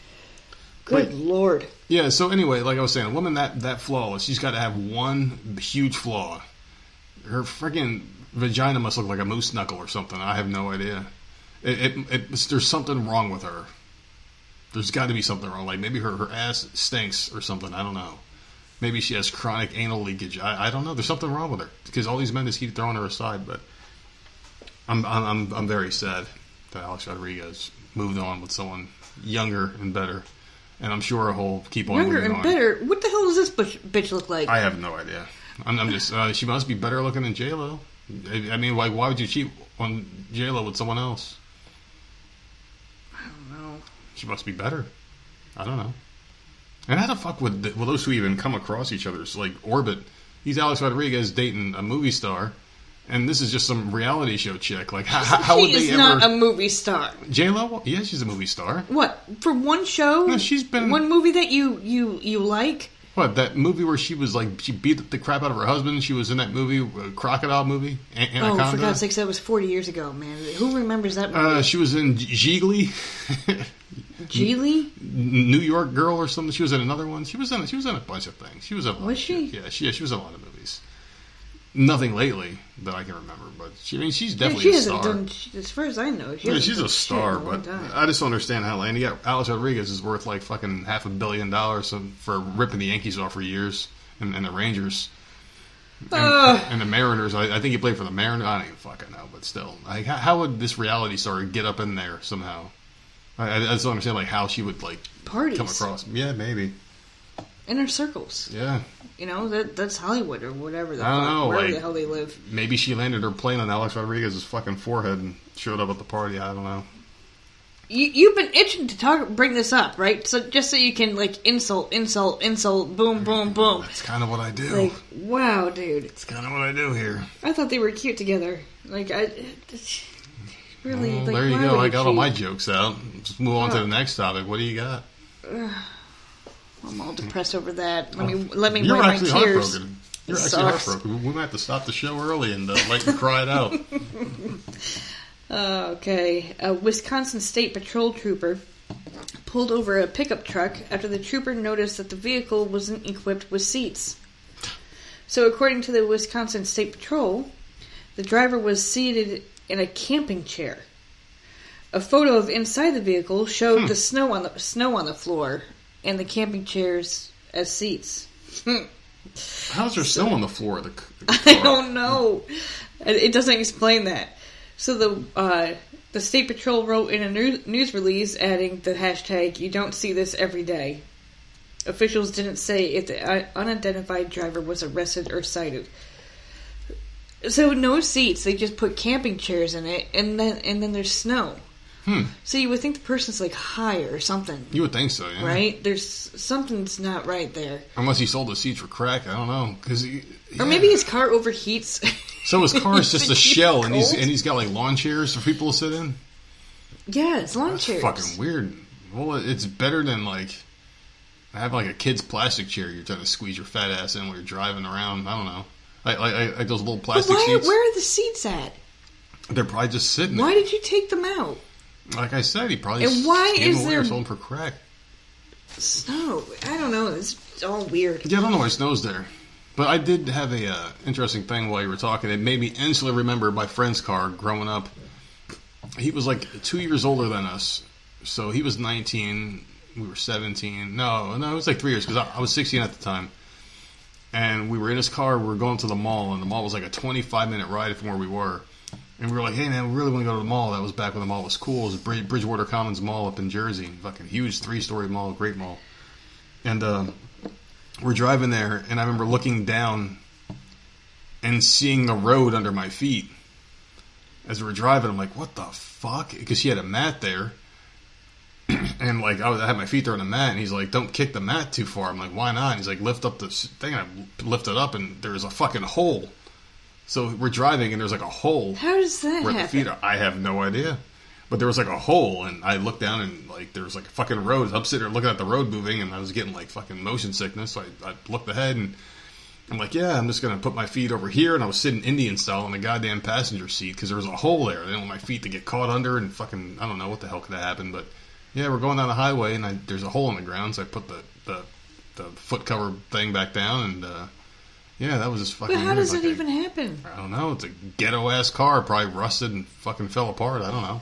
Good Lord. Yeah, so anyway, like I was saying, a woman that flawless, she's got to have one huge flaw. Her freaking vagina must look like a moose knuckle or something. I have no idea. There's something wrong with her. There's got to be something wrong. Like, maybe her ass stinks or something. I don't know. Maybe she has chronic anal leakage. I don't know. There's something wrong with her. Because all these men just keep throwing her aside. But I'm very sad that Alex Rodriguez moved on with someone younger and better. And I'm sure he'll keep on moving on. Younger and better? What the hell does this bitch look like? I have no idea. I'm just... she must be better looking than J-Lo. I mean, like, why would you cheat on J-Lo with someone else? She must be better. I don't know. And how the fuck will those two even come across each other's, like, orbit? He's Alex Rodriguez dating a movie star, and this is just some reality show chick. Like, how would they ever... She is not a movie star. J-Lo? Yeah, she's a movie star. What? For one show? No, she's been... One movie that you like? What, that movie where she was, like, she beat the crap out of her husband? She was in that movie, Crocodile movie? Anaconda? Oh, for God's sakes, that was 40 years ago, man. Who remembers that movie? She was in Gigli. Geely? New York Girl or something. She was in another one. She was in a bunch of things. She was in a lot. Was she? Yeah, she was in a lot of movies. Nothing lately that I can remember, but she's definitely a star. As far as I know, she's a star, but I just don't understand how Alex Rodriguez is worth like fucking $500 million for ripping the Yankees off for years and the Rangers. And the Mariners, I think he played for the Mariners. I don't even fucking know, but still. Like, how would this reality star get up in there somehow? I just don't understand, like, how she would, like, parties. Come across. Yeah, maybe. Inner circles. Yeah. You know, that's Hollywood or whatever. Wherever the hell they live. Maybe she landed her plane on Alex Rodriguez's fucking forehead and showed up at the party. I don't know. You've been itching to bring this up, right? So just so you can, like, insult, boom, boom, boom. That's kind of what I do. Like, wow, dude. It's kind of what I do here. I thought they were cute together. Like, really, well, like, there you go. I got all my jokes out. Just move on to the next topic. What do you got? I'm all depressed over that. Let me wipe my tears. You're actually heartbroken. We might have to stop the show early and let you cry it out. Okay. A Wisconsin State Patrol trooper pulled over a pickup truck after the trooper noticed that the vehicle wasn't equipped with seats. So, according to the Wisconsin State Patrol, the driver was seated in a camping chair. A photo of inside the vehicle showed the snow on the floor and the camping chairs as seats. How's there snow on the floor of the car? I don't know. It doesn't explain that. So the State Patrol wrote in a news release adding the hashtag, "You don't see this every day." Officials didn't say if the unidentified driver was arrested or cited. So no seats. They just put camping chairs in it, and then there's snow. So you would think the person's like high or something. You would think so, yeah. Right? There's something's not right there. Unless he sold the seats for crack. I don't know. Or maybe his car overheats. So his car is just a shell, and he's got like lawn chairs for people to sit in. Yeah, it's lawn chairs. Fucking weird. Well, it's better than like have like a kid's plastic chair. You're trying to squeeze your fat ass in while you're driving around. I don't know. Like those little plastic seats. Where are the seats at? They're probably just sitting there. Why did you take them out? Like I said, he probably sold for crack. Snow. I don't know. It's all weird. Yeah, I don't know why snow's there. But I did have a interesting thing while you were talking. It made me instantly remember my friend's car growing up. He was like 2 years older than us. So he was 19. We were 17. No, it was like 3 years because I was 16 at the time. And we were in his car. We were going to the mall, and the mall was like a 25-minute ride from where we were. And we were like, "Hey, man, we really want to go to the mall." That was back when the mall was cool. It was Bridgewater Commons Mall up in Jersey, fucking huge 3-story mall, great mall. And we're driving there, and I remember looking down and seeing the road under my feet. As we were driving, I'm like, what the fuck? Because she had a mat there. And, like, I had my feet there on the mat, and he's like, don't kick the mat too far. I'm like, why not? And he's like, lift up the thing. I lift it up, and there's a fucking hole. So we're driving, and there's, like, a hole. How does that where happen? The feet are. I have no idea. But there was, like, a hole, and I looked down, and, like, there was, like, a fucking road. I'm sitting there looking at the road moving, and I was getting, like, fucking motion sickness. So I looked ahead, and I'm like, yeah, I'm just going to put my feet over here. And I was sitting Indian style on the goddamn passenger seat because there was a hole there. I didn't want my feet to get caught under and fucking, I don't know what the hell could have happened. But, yeah, we're going down the highway and there's a hole in the ground. So I put the foot cover thing back down and, yeah, that was just fucking weird. But how does it even happen? I don't know. It's a ghetto-ass car. Probably rusted and fucking fell apart. I don't know.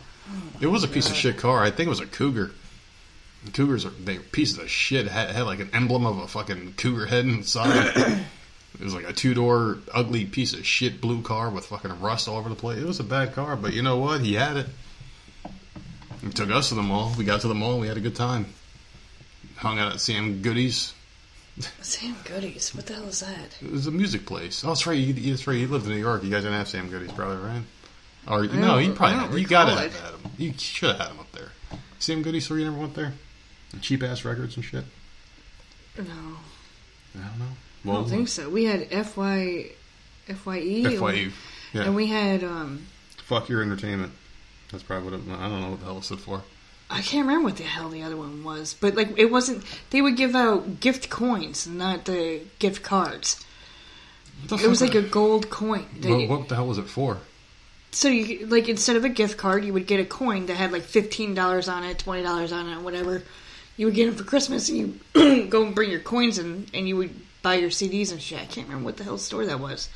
It was a piece of shit car. I think it was a Cougar. Cougars are pieces of shit. Had like an emblem of a fucking cougar head inside. It was like a two-door, ugly piece of shit blue car with fucking rust all over the place. It was a bad car, but you know what? He had it. He took us to the mall. We got to the mall. We had a good time. Hung out at Sam Goodies. Sam Goodies? What the hell is that? It was a music place. Oh, that's right. That's right. He lived in New York. You guys didn't have Sam Goodies, probably, right? Or no, you probably you got to have had him. You should have had him up there. Sam Goodies, so you never went there? Cheap-ass records and shit? No. I don't know. Well, I don't think so. We had FYE, yeah. And we had Fuck Your Entertainment. That's probably what I don't know what the hell it stood for. I can't remember what the hell the other one was, but like it wasn't. They would give out gift coins, not the gift cards. It was like a gold coin. Well, what the hell was it for? So you like instead of a gift card, you would get a coin that had like $15 on it, $20 on it, whatever. You would get them for Christmas, and you go and bring your coins in, and you would buy your CDs and shit. I can't remember what the hell store that was.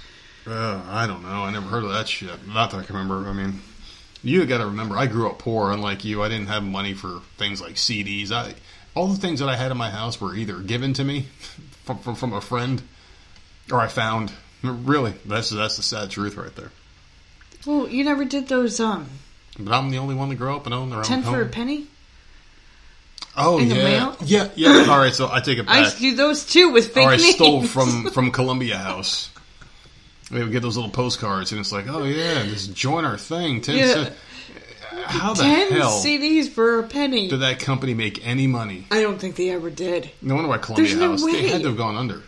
I don't know. I never heard of that shit. Not that I can remember. I mean, you got to remember, I grew up poor, unlike you. I didn't have money for things like CDs. All the things that I had in my house were either given to me from a friend, or I found. Really, that's the sad truth right there. Well, you never did those. But I'm the only one to grow up and own their own home. 10 for a penny. Oh, in the mail? Yeah. All right, so I take it back. I do those, too, with fake names. Or I stole from Columbia House. They would get those little postcards, and it's like, oh, yeah, just join our thing. 10 yeah. How the 10 hell? 10 CDs for a penny. Did that company make any money? I don't think they ever did. No wonder why Columbia House. No way. They had to have gone under.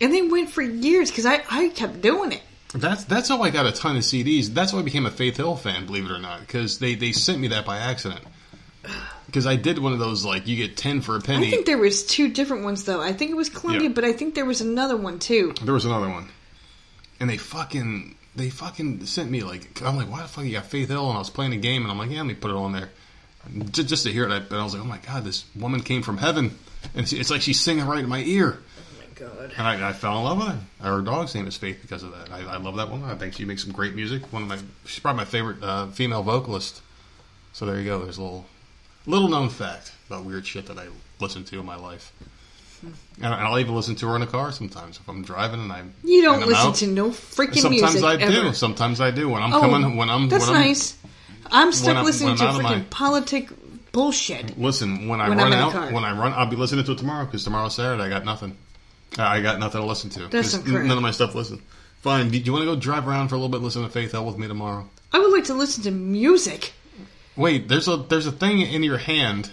And they went for years, because I kept doing it. That's how I got a ton of CDs. That's why I became a Faith Hill fan, believe it or not, because they sent me that by accident. Because I did one of those, like, you get 10 for a penny. I think there was two different ones, though. I think it was Columbia, yeah. But I think there was another one, too. There was another one. And they fucking sent me, like, I'm like, why the fuck you got Faith Hill? And I was playing a game, and I'm like, yeah, let me put it on there. Just to hear it. And I was like, oh, my God, this woman came from heaven. And it's like she's singing right in my ear. Oh, my God. And I fell in love with her. Our dog's name is Faith because of that. I love that woman. I think she makes some great music. She's probably my favorite female vocalist. So there you go. There's a little known fact about weird shit that I listen to in my life. And I'll even listen to her in a car sometimes if I'm driving and I You don't listen out. To no freaking sometimes music Sometimes I ever. Do. Sometimes I do. When I'm coming, when I'm... That's when nice. I'm stuck listening to freaking politic bullshit. Listen, when I run out, I'll be listening to it tomorrow because tomorrow's Saturday. I got nothing. I got nothing to listen to. That's incorrect. None of my stuff listen. Fine. Do you want to go drive around for a little bit and listen to Faith Hill with me tomorrow? I would like to listen to music. Wait, there's a thing in your hand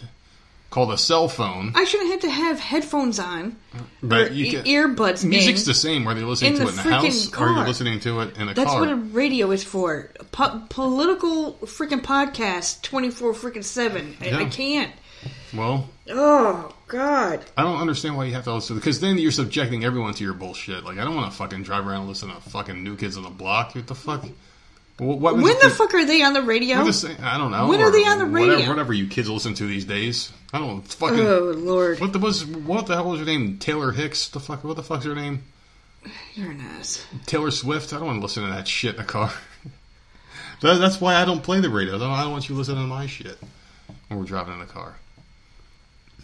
called a cell phone. I shouldn't have to have headphones on, but earbuds. Music's the same whether you're listening to it in the house or you're listening to it in a car. That's what a radio is for. Political freaking podcast, 24/7. Yeah. I can't. Well, oh God, I don't understand why you have to listen to it because then you're subjecting everyone to your bullshit. Like I don't want to fucking drive around and listen to fucking New Kids on the Block. What the fuck? When the fuck are they on the radio? I don't know. When are they on the radio? Whatever you kids listen to these days. I don't fucking... Oh, Lord. What the hell was her name? Taylor Hicks? What the fuck's her name? You're an ass. Taylor Swift? I don't want to listen to that shit in a car. That's why I don't play the radio. I don't want you listening to my shit when we're driving in a car.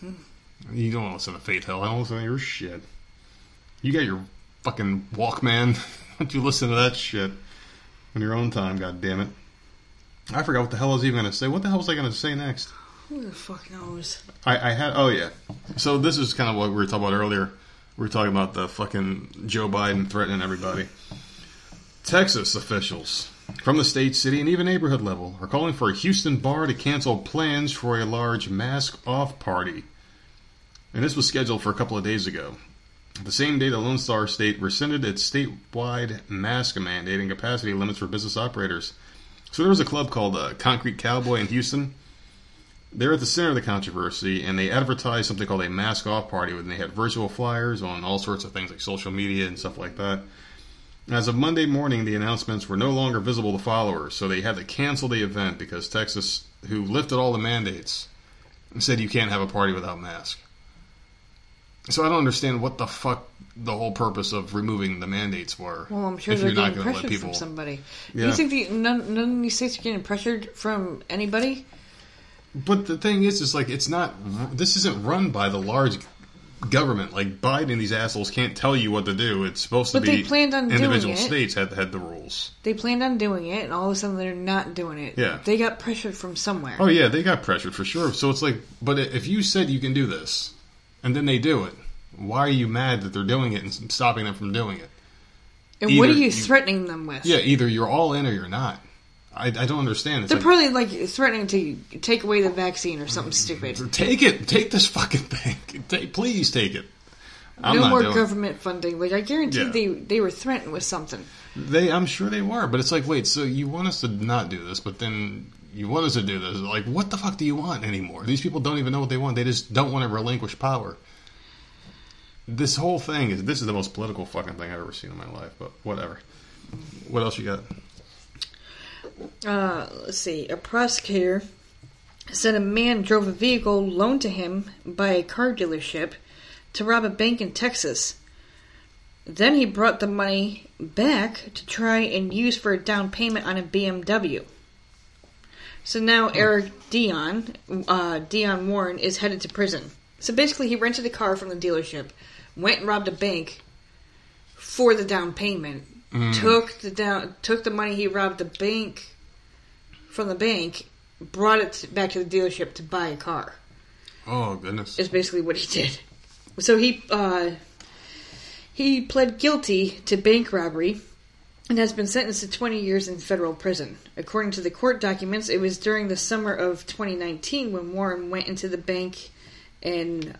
Hmm. You don't want to listen to Faith Hill. I don't listen to your shit. You got your fucking Walkman. Why don't you listen to that shit? On your own time, goddammit. I forgot what the hell I was even going to say. What the hell was I going to say next? Who the fuck knows? I had... Oh, yeah. So this is kind of what we were talking about earlier. We were talking about the fucking Joe Biden threatening everybody. Texas officials from the state, city, and even neighborhood level are calling for a Houston bar to cancel plans for a large mask-off party. And this was scheduled for a couple of days ago. The same day, the Lone Star State rescinded its statewide mask mandate and capacity limits for business operators. So there was a club called Concrete Cowboy in Houston. They're at the center of the controversy, and they advertised something called a mask-off party, when they had virtual flyers on all sorts of things like social media and stuff like that. As of Monday morning, the announcements were no longer visible to followers, so they had to cancel the event because Texas, who lifted all the mandates, said you can't have a party without mask. So I don't understand what the fuck the whole purpose of removing the mandates were. Well, I'm sure if they're you're getting not pressured people... from somebody. Yeah. You think none of these states are getting pressured from anybody? But the thing is like, it's not... This isn't run by the large... government. Like, Biden and these assholes can't tell you what to do. It's supposed to be individual states had the rules. They planned on doing it, and all of a sudden they're not doing it. Yeah. They got pressured from somewhere. Oh, yeah, they got pressured for sure. So it's like, but if you said you can do this, and then they do it, why are you mad that they're doing it and stopping them from doing it? And either what are you threatening them with? Yeah, either you're all in or you're not. I don't understand. It's probably like threatening to take away the vaccine or something stupid. Take it. Take this fucking thing. Please take it. Government funding. Like, I guarantee they were threatened with something. I'm sure they were. But it's like, wait, so you want us to not do this, but then you want us to do this. Like, what the fuck do you want anymore? These people don't even know what they want. They just don't want to relinquish power. This whole thing is the most political fucking thing I've ever seen in my life. But whatever. What else you got? Let's see. A prosecutor said a man drove a vehicle loaned to him by a car dealership to rob a bank in Texas. Then he brought the money back to try and use for a down payment on a BMW. So now Eric Dion Warren is headed to prison. So basically he rented a car from the dealership, went and robbed a bank for the down payment. Mm. Took the money he robbed the bank from the bank, brought it back to the dealership to buy a car. Oh, goodness. Is basically what he did. So he pled guilty to bank robbery and has been sentenced to 20 years in federal prison. According to the court documents, it was during the summer of 2019 when Warren went into the bank in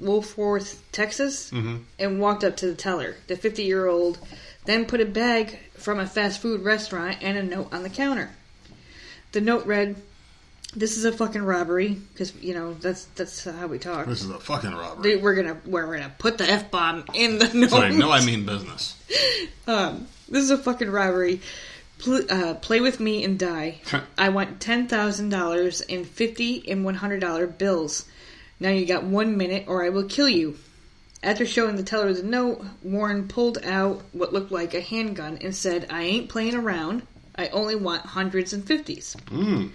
Woolworth, Texas, and walked up to the teller. The 50-year-old then put a bag from a fast food restaurant and a note on the counter. The note read, "This is a fucking robbery," because that's how we talk. This is a fucking robbery. Dude, we're gonna put the F-bomb in the note. Sorry, no, I mean business. This is a fucking robbery. Play with me and die. I want $10,000 in $50 and $100 bills. Now you got 1 minute, or I will kill you. After showing the teller the note, Warren pulled out what looked like a handgun and said, "I ain't playing around. I only want hundreds and $50s." Mm.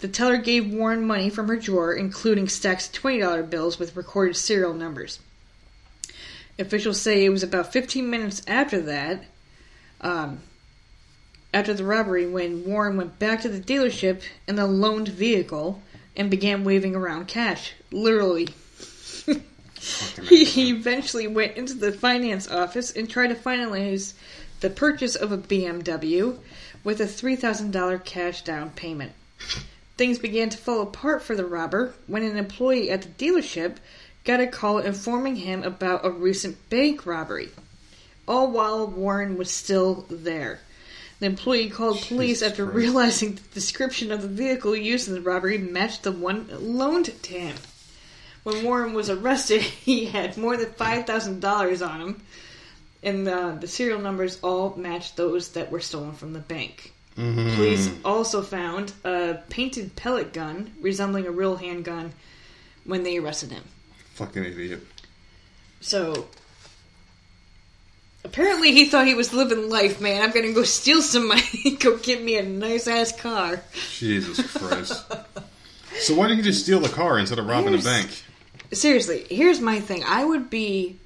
The teller gave Warren money from her drawer, including stacks of $20 bills with recorded serial numbers. Officials say it was about 15 minutes after that, after the robbery, when Warren went back to the dealership in the loaned vehicle and began waving around cash. Literally. He eventually went into the finance office and tried to finalize the purchase of a BMW with a $3,000 cash down payment. Things began to fall apart for the robber when an employee at the dealership got a call informing him about a recent bank robbery, all while Warren was still there. The employee called police after realizing the description of the vehicle used in the robbery matched the one loaned to him. When Warren was arrested, he had more than $5,000 on him, and the serial numbers all matched those that were stolen from the bank. Mm-hmm. Police also found a painted pellet gun resembling a real handgun when they arrested him. Fucking idiot. So, apparently he thought he was living life, man. I'm going to go steal some money, go get me a nice-ass car. Jesus Christ. So why didn't you just steal the car instead of robbing a bank? Seriously, here's my thing. I would be...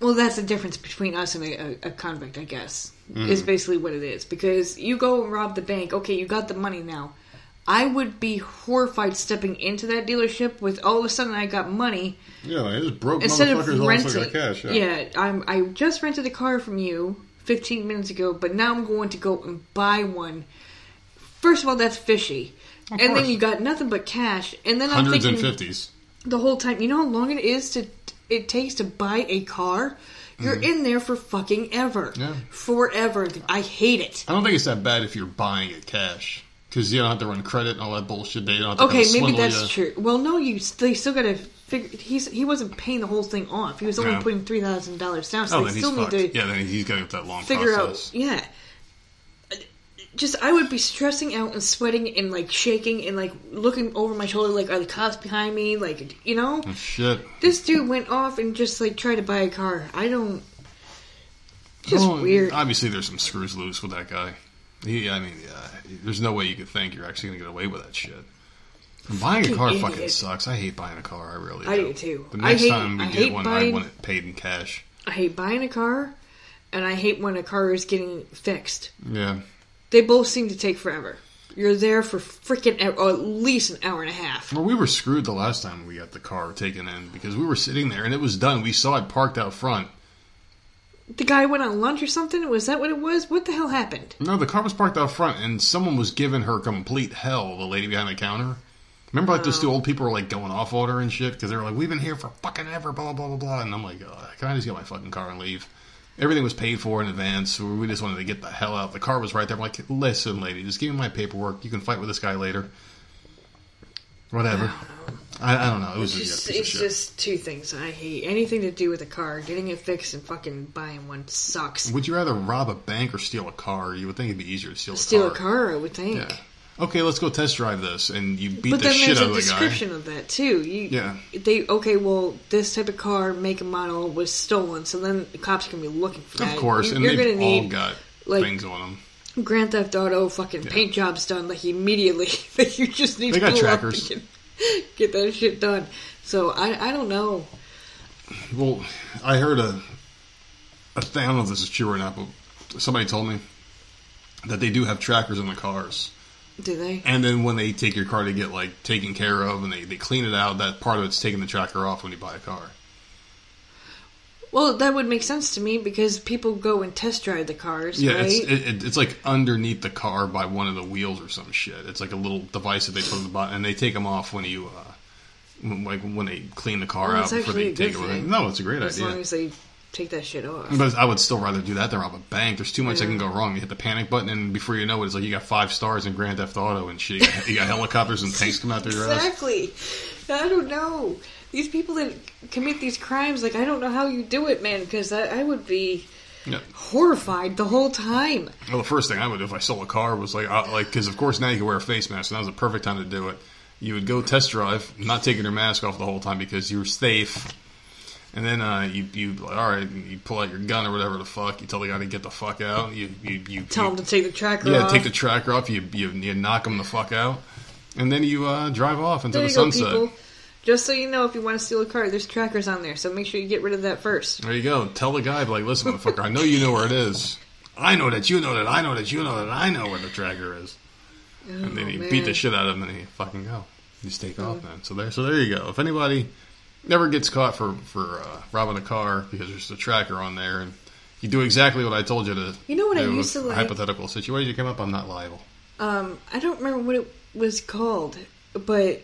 Well, that's the difference between us and a convict, I guess. Mm. Is basically what it is. Because you go and rob the bank. Okay, you got the money now. I would be horrified stepping into that dealership with all of a sudden I got money. Yeah, I just broke motherfuckers all of a sudden got cash. Yeah, I just rented a car from you 15 minutes ago, but now I'm going to go and buy one. First of all, that's fishy. And then you got nothing but cash. And then I'm thinking hundreds and fifties the whole time. You know how long it takes to buy a car? You're in there for fucking ever. Yeah. Forever. I hate it. I don't think it's that bad if you're buying it cash. Because you don't have to run credit and all that bullshit. They don't have to maybe that's true. Well, no, they still got to figure... He wasn't paying the whole thing off. He was only putting $3,000 down. So they still need to... Yeah, then he's going to that long figure process. Figure out... Yeah. I would be stressing out and sweating and, shaking and, looking over my shoulder, are the cops behind me? You know? Oh, shit. This dude went off and just, tried to buy a car. I don't... Just weird. Obviously, there's some screws loose with that guy. There's no way you could think you're actually going to get away with that shit. And buying a car fucking sucks. I hate buying a car. I really do. I do too. The next time we get one, I want it paid in cash. I hate buying a car, and I hate when a car is getting fixed. Yeah. They both seem to take forever. You're there for at least an hour and a half. Well, we were screwed the last time we got the car taken in because we were sitting there, and it was done. We saw it parked out front. The guy went on lunch or something? Was that what it was? What the hell happened? No, the car was parked out front, and someone was giving her complete hell, the lady behind the counter. Remember, those two old people were, going off on her and shit, because they were we've been here for fucking ever, blah, blah, blah, blah. And I'm can I just get my fucking car and leave? Everything was paid for in advance, so we just wanted to get the hell out. The car was right there. I'm listen, lady, just give me my paperwork. You can fight with this guy later. Whatever. I don't know. It was just two things I hate. Anything to do with a car, getting it fixed and fucking buying one sucks. Would you rather rob a bank or steal a car? You would think it'd be easier to steal a car. I would think. Yeah. Okay, let's go test drive this, and you beat the shit out of the guy. But then there's a description of that too. This type of car, make and model was stolen, so then the cops can be looking for that. Of course, and they've all got things on them. Grand Theft Auto fucking paint jobs done immediately. You just need to pull up and get that shit done. So I don't know. Well, I heard I don't know if this is true or not, but somebody told me that they do have trackers in the cars. Do they? And then when they take your car to get taken care of and they clean it out, that part of it's taking the tracker off when you buy a car. Well, that would make sense to me because people go and test drive the cars, right? It's underneath the car by one of the wheels or some shit. It's a little device that they put on the bottom, and they take them off when you, when they clean the car out before they take it away. No, it's a great idea. As long as they take that shit off. But I would still rather do that than rob a bank. There's too much that can go wrong. You hit the panic button, and before you know it, it's you got 5 stars in Grand Theft Auto and shit. You got helicopters and tanks coming out through your ass. Exactly. I don't know. These people that commit these crimes, I don't know how you do it, man, because I would be horrified the whole time. Well, the first thing I would do if I stole a car was, because, of course, now you can wear a face mask, and that was the perfect time to do it. You would go test drive, not taking your mask off the whole time because you were safe, and then you pull out your gun or whatever the fuck, you tell the guy to get the fuck out, you tell him to take the tracker off. Yeah, take the tracker off, you knock him the fuck out, and then you drive off into the sunset. People. Just so you know, if you want to steal a car, there's trackers on there, so make sure you get rid of that first. There you go. Tell the guy, listen, motherfucker, I know you know where it is. I know that you know that, I know that you know that, I know where the tracker is. Oh, and then you beat the shit out of him, and he fucking go. You just take off, man. So there you go. If anybody never gets caught for robbing a car because there's a tracker on there, and you do exactly what I told you to do. You know what I used to like? Hypothetical situation you come up, I'm not liable. I don't remember what it was called, but...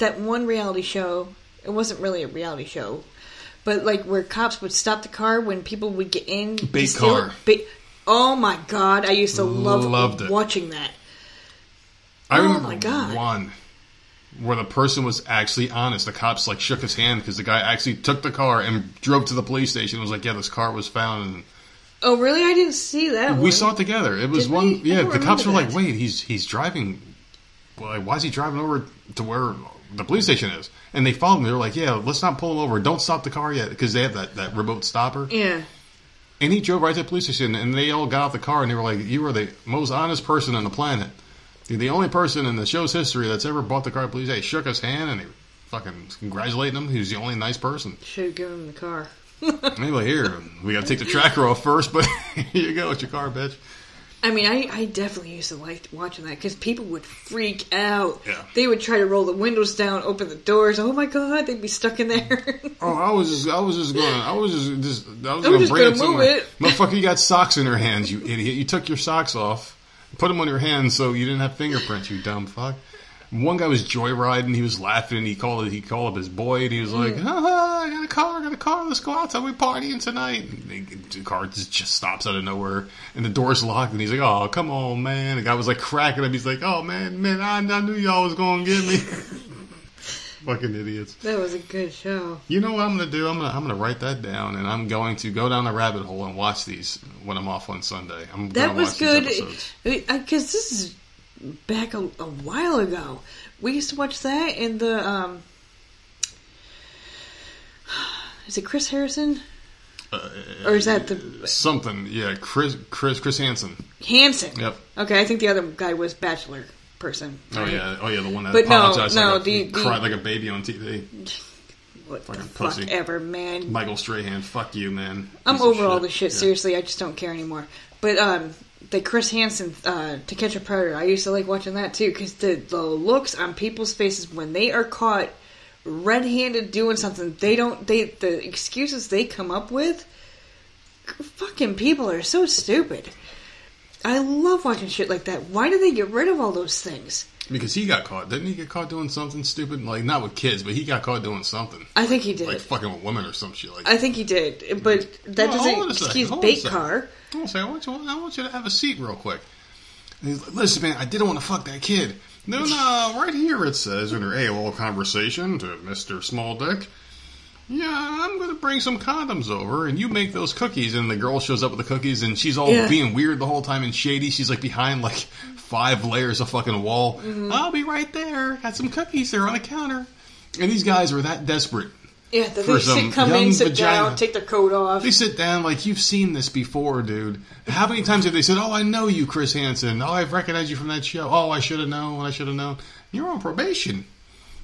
that one reality show, it wasn't really a reality show, but where cops would stop the car when people would get in. Bait car. Oh my God, I used to love watching that. I remember one where the person was actually honest. The cops shook his hand because the guy actually took the car and drove to the police station and was like, yeah, this car was found. And oh, really? I didn't see that one. We saw it together. It was the cops were wait, he's driving. Well, why is he driving over to where the police station is? And they followed him. They were like, yeah, let's not pull him over. Don't stop the car yet. Because they have that remote stopper. Yeah. And he drove right to the police station. And they all got out the car. And they were like, you are the most honest person on the planet. You're the only person in the show's history that's ever bought the car at the police station. They shook his hand. And they were fucking congratulating him. He was the only nice person. Should have given him the car. Anyway, here. We got to take the tracker off first. But here you go with your car, bitch. I mean, I definitely used to like watching that because people would freak out. Yeah. They would try to roll the windows down, open the doors. Oh my God, they'd be stuck in there. Oh, I was just going to move it. Motherfucker, you got socks in your hands, you idiot. You took your socks off, put them on your hands so you didn't have fingerprints, you dumb fuck. One guy was joyriding. He was laughing. He called up his boy, and he was like, "I got a car. Let's go outside. We're partying tonight." And the car just stops out of nowhere, and the door's locked. And he's like, "Oh, come on, man!" The guy was like cracking up. He's like, "Oh, man, I knew y'all was gonna get me." Fucking idiots. That was a good show. You know what I'm gonna do? I'm gonna write that down, and I'm going to go down the rabbit hole and watch these when I'm off on Sunday. That was good because this is. Back a while ago, we used to watch that and the is it Chris Harrison or is that the something? Yeah, Chris Hansen. Hansen. Yep. Okay, I think the other guy was Bachelor person. Right? Oh yeah, the one that apologized cried like a baby on TV. What fucking the fuck pussy. Ever, man. Michael Strahan, fuck you, man. I'm over all the shit. Yeah. Seriously, I just don't care anymore. But the Chris Hansen, To Catch a Predator, I used to like watching that too, because the looks on people's faces when they are caught red-handed doing something, the excuses they come up with, fucking people are so stupid. I love watching shit like that. Why do they get rid of all those things? Because he got caught. Didn't he get caught doing something stupid? Like, not with kids, but he got caught doing something. I think he did. Like fucking a woman or some shit like that. I think he did. But that doesn't excuse bait car. I want you to have a seat real quick. And he's like, "Listen, man, I didn't want to fuck that kid." No, right here it says in her AOL conversation to Mr. Small Dick, "Yeah, I'm going to bring some condoms over, and you make those cookies." And the girl shows up with the cookies, and she's all being weird the whole time and shady. She's like behind like 5 layers of fucking wall. Mm-hmm. "I'll be right there. Got some cookies there on the counter." And these guys were that desperate. Yeah, they come in, sit down, take their coat off. They sit down like, "You've seen this before, dude. How many times have they said, 'Oh, I know you, Chris Hansen. Oh, I've recognized you from that show. Oh, I should have known. You're on probation."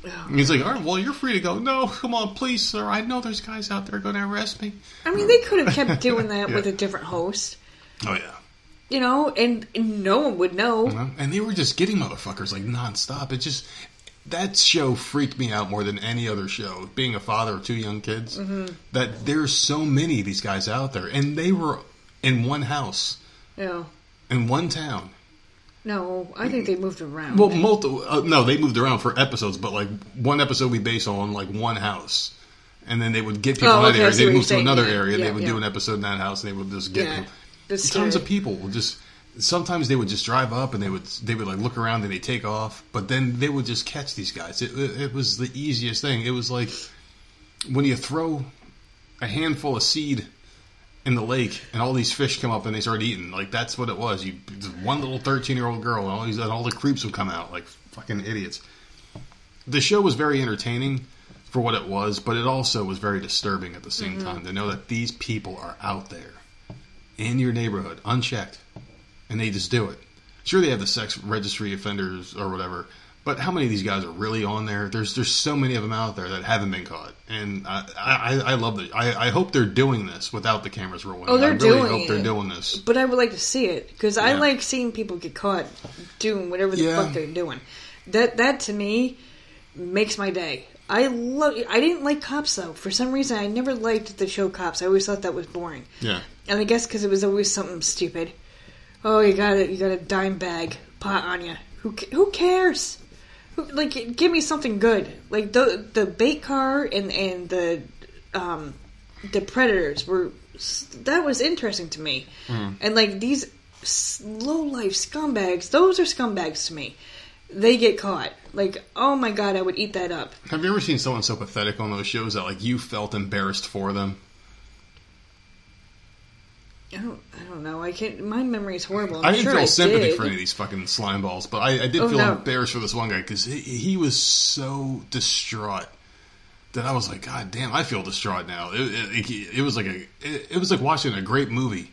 Oh, and he's like, "All right, well, you're free to go." "No, come on, please, sir. I know there's guys out there going to arrest me." I mean, they could have kept doing that with a different host. Oh, yeah. You know, and no one would know. Uh-huh. And they were just getting motherfuckers, like, nonstop. It just... That show freaked me out more than any other show. Being a father of 2 young kids, that there's so many of these guys out there, and they were in one house, in one town. No, I think they moved around. Well, no, they moved around for episodes, but like one episode would be based on like one house, and then they would get people out of there. They move to another area. Yeah, they would do an episode in that house, and they would just get tons of people. Sometimes they would just drive up and they would like look around and they take off, but then they would just catch these guys. It was the easiest thing. It was like when you throw a handful of seed in the lake and all these fish come up and they start eating. Like that's what it was. You one little 13-year-old girl and all the creeps would come out like fucking idiots. The show was very entertaining for what it was, but it also was very disturbing at the same time to know that these people are out there in your neighborhood unchecked. And they just do it. Sure, they have the sex registry offenders or whatever, but how many of these guys are really on there? There's so many of them out there that haven't been caught, and I love it. I hope they're doing this without the cameras rolling. Oh, they're doing it. I really hope they're doing this. But I would like to see it because I like seeing people get caught doing whatever the fuck they're doing. That to me makes my day. I didn't like Cops though. For some reason, I never liked the show Cops. I always thought that was boring. Yeah, and I guess because it was always something stupid. Oh, you got a dime bag pot on you. Who cares? Like, give me something good. Like the bait car and the predators were that was interesting to me. Mm. And like these low life scumbags, those are scumbags to me. They get caught. Like, oh my God, I would eat that up. Have you ever seen someone so pathetic on those shows that like you felt embarrassed for them? I don't know. I can't. My memory's horrible. I didn't feel sympathy for any of these fucking slime balls, but I did feel embarrassed for this one guy because he was so distraught that I was like, "God damn, I feel distraught now." It was like watching a great movie,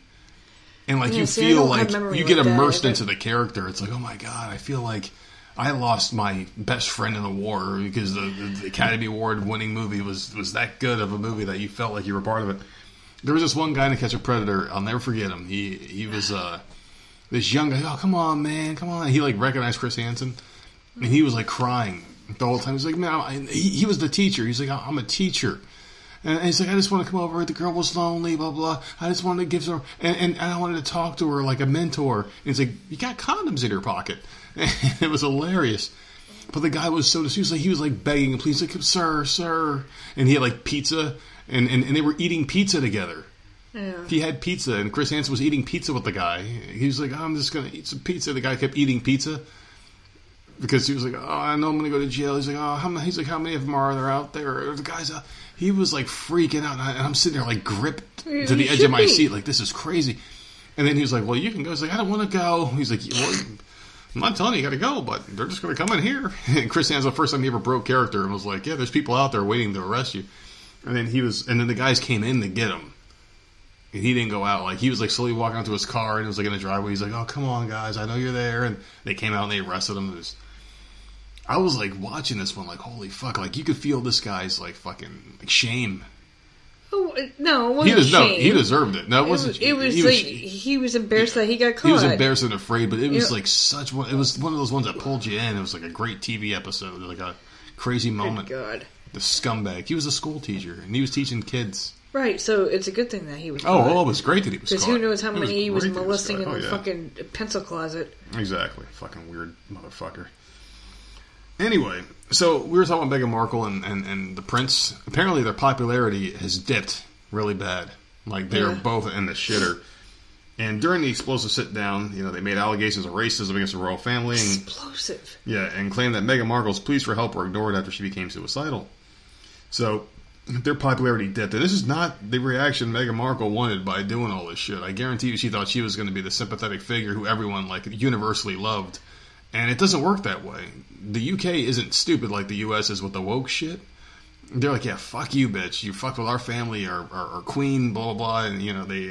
and like feel like you get immersed into the character. It's like, oh my God, I feel like I lost my best friend in the war because the Academy Award winning movie was that good of a movie that you felt like you were part of it. There was this one guy in To Catch a Predator. I'll never forget him. He was this young guy, oh, come on, man, come on. He, like, recognized Chris Hansen, and he was, like, crying the whole time. He's like, man, he was the teacher. He's like, I'm a teacher. And he's like, I just want to come over. The girl was lonely, blah, blah. I just wanted to give her, and I wanted to talk to her like a mentor. And he's like, you got condoms in your pocket. And it was hilarious. But the guy was so distressed. He was like begging, please, like, sir, sir. And he had like pizza, and they were eating pizza together. Yeah. He had pizza, and Chris Hansen was eating pizza with the guy. He was like, oh, I'm just going to eat some pizza. The guy kept eating pizza. Because he was like, oh, I know I'm going to go to jail. He's like, oh, how many of them are there out there? The guy's out. He was like freaking out, and I'm sitting there like gripped to the edge of my seat, like, this is crazy. And then he was like, well, you can go. He's like, I don't want to go. He's like, well, I'm not telling you got to go, but they're just going to come in here. And Chris Hansen, the first time he ever broke character, and was like, yeah, there's people out there waiting to arrest you. And then the guys came in to get him. And he didn't go out. Like, he was like slowly walking out to his car, and it was like in a driveway. He's like, oh, come on, guys, I know you're there. And they came out and they arrested him. I was like watching this one, like, holy fuck. Like, you could feel this guy's like fucking like shame. Oh, no, it wasn't shame. No, he deserved it. No, it wasn't. He was embarrassed that he got caught. He was embarrassed and afraid, but it was like such one. It was one of those ones that pulled you in. It was like a great TV episode, like a crazy moment. Good God. The scumbag. He was a school teacher, and he was teaching kids. Right, so it's a good thing that he was caught. Oh, well, it was great that he was caught. Because who knows how many he was molesting in the fucking pencil closet. Exactly. Fucking weird motherfucker. Anyway, so we were talking about Meghan Markle and the Prince. Apparently their popularity has dipped really bad. Like, they're both in the shitter. And during the explosive sit-down, you know, they made allegations of racism against the royal family. Explosive. Yeah, and claimed that Meghan Markle's pleas for help were ignored after she became suicidal. So their popularity dipped. And this is not the reaction Meghan Markle wanted by doing all this shit. I guarantee you she thought she was going to be the sympathetic figure who everyone, like, universally loved. And it doesn't work that way. The UK isn't stupid like the US is with the woke shit. They're like, yeah, fuck you, bitch. You fucked with our family, or queen, blah, blah, blah. And, you know, they...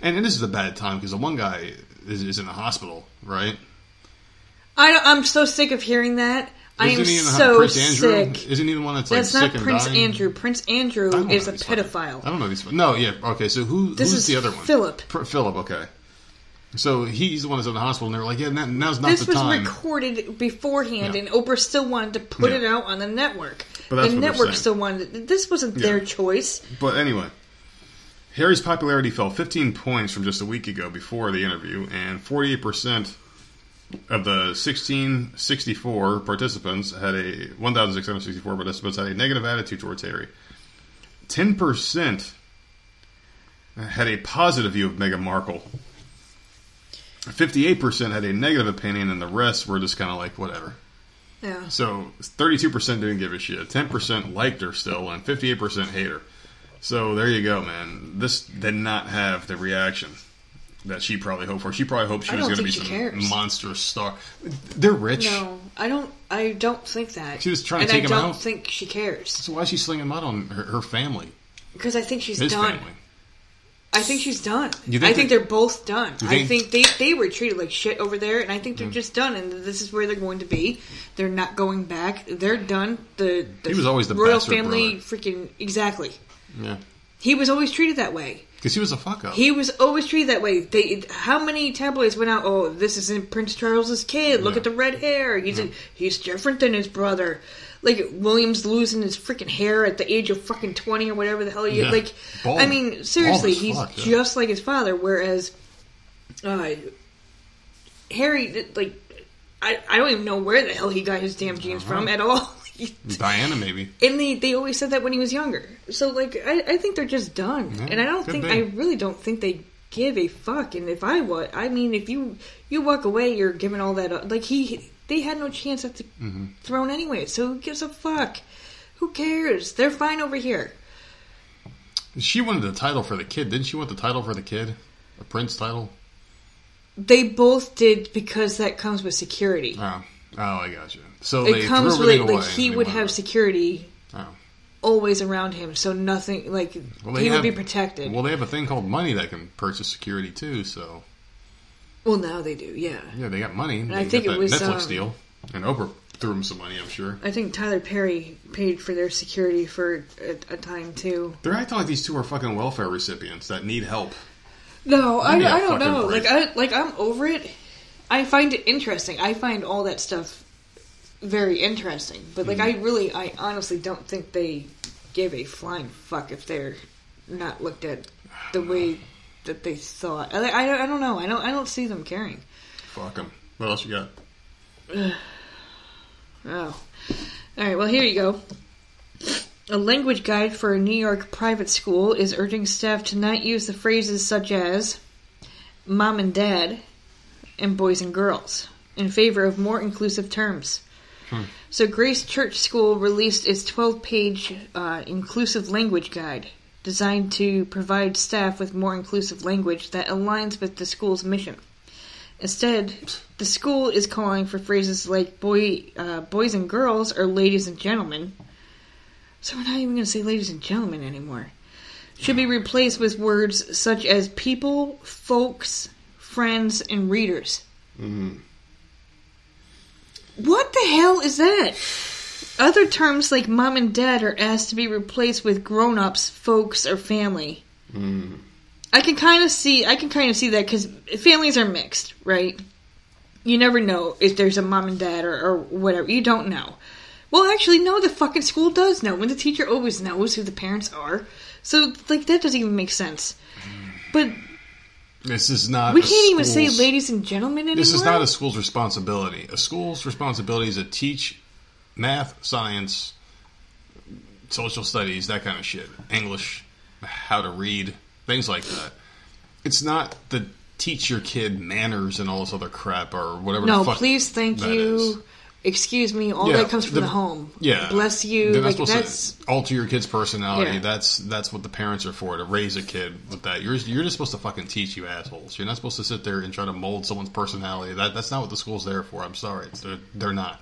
And this is a bad time, because the one guy is in the hospital, right? I'm so sick of hearing that. Isn't he the one that's like sick and dying? That's not Prince Andrew. Prince Andrew is a pedophile. I don't know these... No, yeah, okay, so who's the other one? Philip, okay. So he's the one that's in the hospital, and they were like, yeah, now's not the time. This was recorded beforehand, and Oprah still wanted to put it out on the network. But that's the network still wanted it. This wasn't their choice. But anyway, Harry's popularity fell 15 points from just a week ago before the interview, and 48% of the 1,664 participants had a 1,664 participants had a negative attitude towards Harry. 10% had a positive view of Meghan Markle. 58% had a negative opinion, and the rest were just kind of like, whatever. Yeah. So, 32% didn't give a shit. 10% liked her still, and 58% hate her. So, there you go, man. This did not have the reaction that she probably hoped for. She probably hoped she was going to be some monster star. They're rich. No, I don't think that. She was trying to take him out. And I don't think she cares. So, why is she slinging mud on her family? Because I think she's done. His family. I think she's done. I think they're both done. I think they were treated like shit over there, and I think they're just done, and this is where they're going to be. They're not going back. They're done. He was always the royal family brother. Freaking... Exactly. Yeah. He was always treated that way. Because he was a fuck-up. He was always treated that way. How many tabloids went out, oh, this isn't Prince Charles's kid. Look at the red hair. He's different than his brother. Like, William's losing his freaking hair at the age of fucking 20 or whatever the hell he is. Like, bald. I mean, seriously, he's just like his father. Whereas, Harry, like, I don't even know where the hell he got his damn genes from at all. Diana, maybe. And they always said that when he was younger. So, like, I think they're just done. Yeah, and I really don't think they give a fuck. And if if you walk away, you're giving all that up. Like, they had no chance at the throne anyway, so who gives a fuck? Who cares? They're fine over here. She wanted the title for the kid. Didn't she want the title for the kid? A prince title? They both did, because that comes with security. Oh, I got you. So it comes with, like, he would have security always around him, so nothing, like, he would be protected. Well, they have a thing called money that can purchase security, too, so... Well, now they do, yeah. Yeah, they got money. And I think it was Netflix deal, and Oprah threw them some money, I'm sure. I think Tyler Perry paid for their security for a time, too. They're acting like these two are fucking welfare recipients that need help. No, I don't know. Break. I'm over it. I find it interesting. I find all that stuff very interesting. But I honestly don't think they give a flying fuck if they're not looked at the way that they thought. I don't know. I don't see them caring. Fuck them. What else you got? Oh. All right, well, here you go. A language guide for a New York private school is urging staff to not use the phrases such as mom and dad and boys and girls in favor of more inclusive terms. So Grace Church School released its 12-page inclusive language guide designed to provide staff with more inclusive language that aligns with the school's mission. Instead, the school is calling for phrases like boys and girls or ladies and gentlemen. So we're not even going to say ladies and gentlemen anymore. Should be replaced with words such as people, folks, friends, and readers. Mm. What the hell is that? Other terms like mom and dad are asked to be replaced with grown-ups, folks, or family. Mm. I can kind of see that because families are mixed, right? You never know if there's a mom and dad or whatever. You don't know. Well, actually, no, the fucking school does know. And the teacher always knows who the parents are. So, that doesn't even make sense. But this is not. We can't even say ladies and gentlemen anymore. This is not a school's responsibility. A school's responsibility is to teach math, science, social studies, that kind of shit. English, how to read, things like that. It's not to teach your kid manners and all this other crap or whatever. No, the fuck please, thank that you. Is. Excuse me, all that comes from the home. Yeah. Bless you. They're not supposed to alter your kid's personality. Yeah. That's what the parents are for, to raise a kid with that. You're just supposed to fucking teach, you assholes. You're not supposed to sit there and try to mold someone's personality. That's not what the school's there for. I'm sorry. They're not.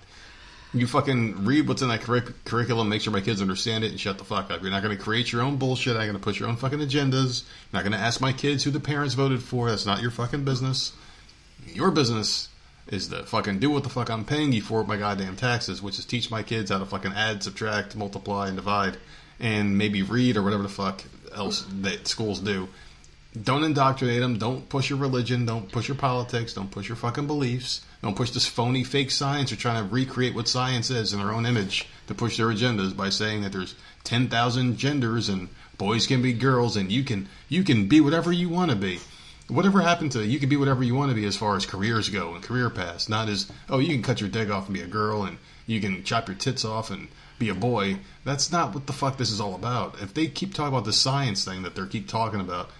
You fucking read what's in that curriculum, make sure my kids understand it, and shut the fuck up. You're not going to create your own bullshit. I'm going to put your own fucking agendas. I'm not going to ask my kids who the parents voted for. That's not your fucking business. Your business is to fucking do what the fuck I'm paying you for with my goddamn taxes, which is teach my kids how to fucking add, subtract, multiply, and divide, and maybe read or whatever the fuck else that schools do. Don't indoctrinate them. Don't push your religion. Don't push your politics. Don't push your fucking beliefs. Don't push this phony fake science or trying to recreate what science is in their own image to push their agendas by saying that there's 10,000 genders and boys can be girls and you can be whatever you want to be. Whatever happened to you can be whatever you want to be as far as careers go and career paths. Not as, oh, you can cut your dick off and be a girl and you can chop your tits off and be a boy. That's not what the fuck this is all about. If they keep talking about the science thing that they keep talking about,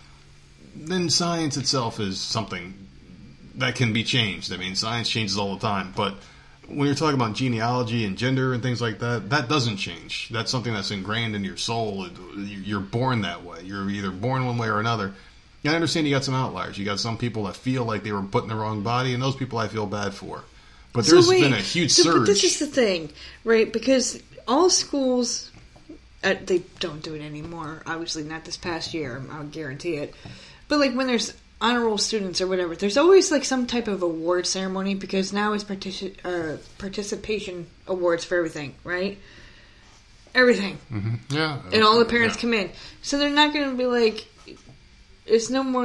then science itself is something that can be changed. I mean, science changes all the time. But when you're talking about genealogy and gender and things like that, that doesn't change. That's something that's ingrained in your soul. You're born that way. You're either born one way or another. Yeah, I understand you got some outliers. You got some people that feel like they were put in the wrong body, and those people I feel bad for. But there's been a huge surge. But this is the thing, right? Because all schools, they don't do it anymore. Obviously, not this past year. I'll guarantee it. But when there's honor roll students or whatever, there's always some type of award ceremony because now it's participation awards for everything, right? Everything. Mm-hmm. Yeah. And all the parents come in. So they're not going to be it's no more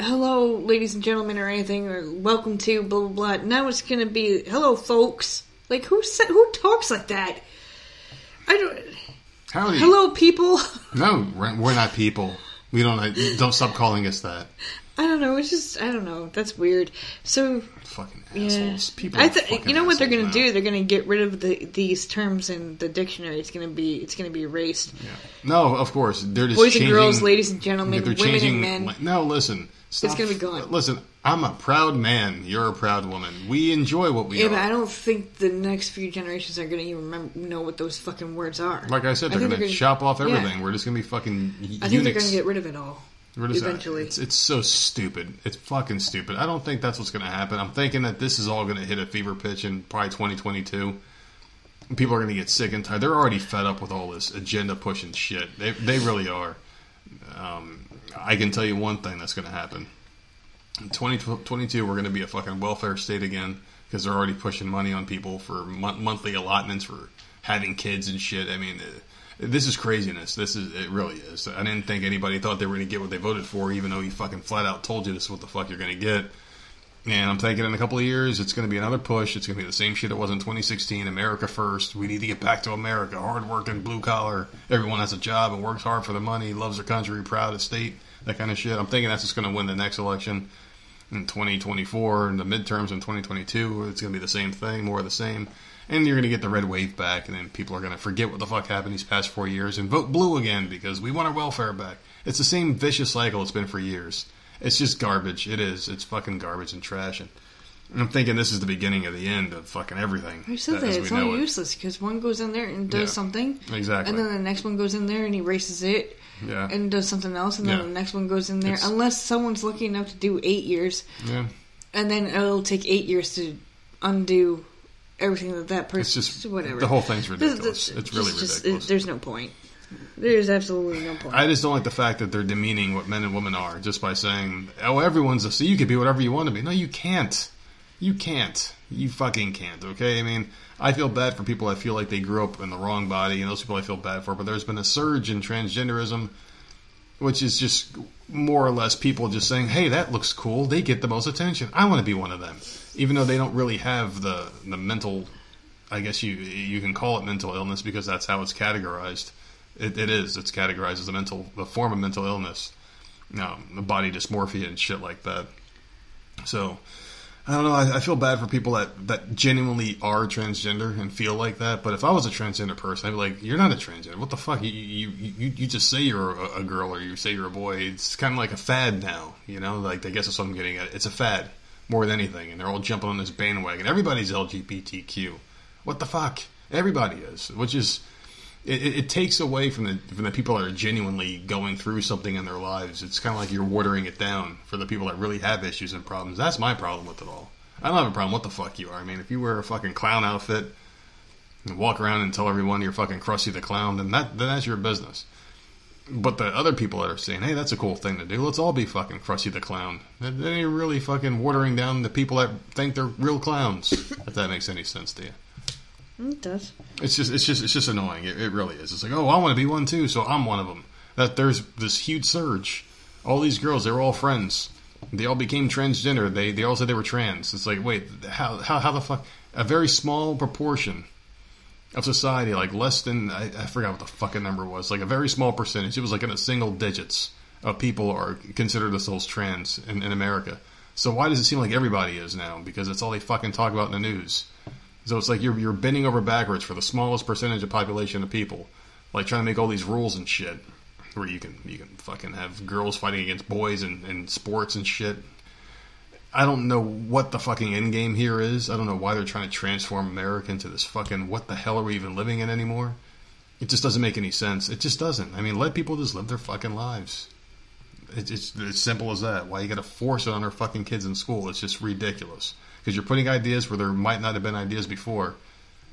hello, ladies and gentlemen, or anything, or welcome to, blah, blah, blah. Now it's going to be, hello, folks. Who talks like that? I don't... Howdy. Hello, people. No, we're not people. We don't stop calling us that. I don't know. It's just, I don't know. That's weird. So... Fucking assholes. Yeah. People you know what they're going to do? They're going to get rid of these terms in the dictionary. It's going to be erased. Yeah. No, of course. They're just boys changing, and girls, ladies and gentlemen, women and men. No, listen. Stop. It's going to be gone. Listen, I'm a proud man. You're a proud woman. We enjoy what we are. Yeah, but I don't think the next few generations are going to even know what those fucking words are. Like I said, they're going to chop off everything. Yeah. We're just going to be fucking eunuchs. I think they're going to get rid of it all. Eventually. It's so stupid. It's fucking stupid. I don't think that's what's going to happen. I'm thinking that this is all going to hit a fever pitch in probably 2022. People are going to get sick and tired. They're already fed up with all this agenda pushing shit. They really are. I can tell you one thing that's going to happen. In 2022, we're going to be a fucking welfare state again because they're already pushing money on people for monthly allotments for having kids and shit. I mean... This is craziness. It really is. I didn't think anybody thought they were going to get what they voted for, even though he fucking flat out told you this is what the fuck you're going to get. And I'm thinking in a couple of years, it's going to be another push. It's going to be the same shit it was in 2016. America first. We need to get back to America. Hard-working, blue-collar. Everyone has a job and works hard for their money, loves their country, proud of state, that kind of shit. I'm thinking that's just going to win the next election in 2024 and the midterms in 2022. It's going to be the same thing, more of the same. And you're going to get the red wave back, and then people are going to forget what the fuck happened these past 4 years and vote blue again because we want our welfare back. It's the same vicious cycle it's been for years. It's just garbage. It is. It's fucking garbage and trash. And I'm thinking this is the beginning of the end of fucking everything. I said that. It's all useless because one goes in there and does something. Exactly. And then the next one goes in there and erases it. Yeah. And does something else. And then the next one goes in there. Unless someone's lucky enough to do 8 years. Yeah. And then it'll take 8 years to undo everything that person... It's just... Whatever. The whole thing's ridiculous. It's really ridiculous. There's no point. There's absolutely no point. I just don't like the fact that they're demeaning what men and women are just by saying, oh, everyone's a... So you could be whatever you want to be. No, you can't. You can't. You fucking can't, okay? I mean, I feel bad for people that feel like they grew up in the wrong body, and those people I feel bad for, but there's been a surge in transgenderism, which is just more or less people just saying, hey, that looks cool. They get the most attention. I want to be one of them. Even though they don't really have the mental... I guess you can call it mental illness because that's how it's categorized. It is. It's categorized as a form of mental illness. Body dysmorphia and shit like that. So, I don't know. I feel bad for people that genuinely are transgender and feel like that. But if I was a transgender person, I'd be like, you're not a transgender. What the fuck? You just say you're a girl or you say you're a boy. It's kind of like a fad now. You know, like I guess that's what I'm getting at. It's a fad more than anything. And they're all jumping on this bandwagon. Everybody's LGBTQ. What the fuck? Everybody is. Which is... It takes away from the people that are genuinely going through something in their lives. It's kind of like you're watering it down for the people that really have issues and problems. That's my problem with it all. I don't have a problem what the fuck you are. I mean, if you wear a fucking clown outfit and walk around and tell everyone you're fucking Krusty the Clown, then that's your business. But the other people that are saying, hey, that's a cool thing to do. Let's all be fucking Krusty the Clown. They ain't really fucking watering down the people that think they're real clowns. If that makes any sense to you. It does. It's just annoying. It really is. It's like, oh, I want to be one too, so I'm one of them. That there's this huge surge. All these girls, they were all friends. They all became transgender. They all said they were trans. It's like, wait, how the fuck? A very small proportion of society, like less than I forgot what the fucking number was. Like a very small percentage. It was like in the single digits of people are considered themselves trans in America. So why does it seem like everybody is now? Because it's all they fucking talk about in the news. So it's like you're bending over backwards for the smallest percentage of population of people. Like trying to make all these rules and shit. Where you can fucking have girls fighting against boys and sports and shit. I don't know what the fucking end game here is. I don't know why they're trying to transform America into this fucking what the hell are we even living in anymore? It just doesn't make any sense. It just doesn't. I mean, let people just live their fucking lives. It's as simple as that. Why you gotta force it on our fucking kids in school? It's just ridiculous. Because you're putting ideas where there might not have been ideas before.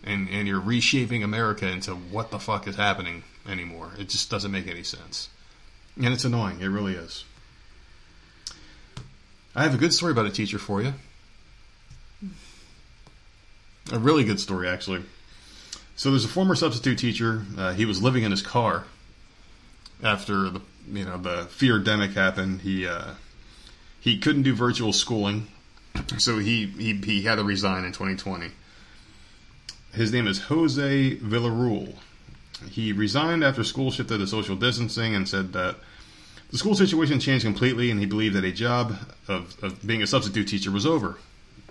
And you're reshaping America into what the fuck is happening anymore. It just doesn't make any sense. And it's annoying. It really is. I have a good story about a teacher for you. A really good story, actually. So there's a former substitute teacher. He was living in his car. After the fear-demic happened, he couldn't do virtual schooling. So he had to resign in 2020. His name is Jose Villarreal. He resigned after school shifted to social distancing and said that the school situation changed completely and he believed that a job of being a substitute teacher was over.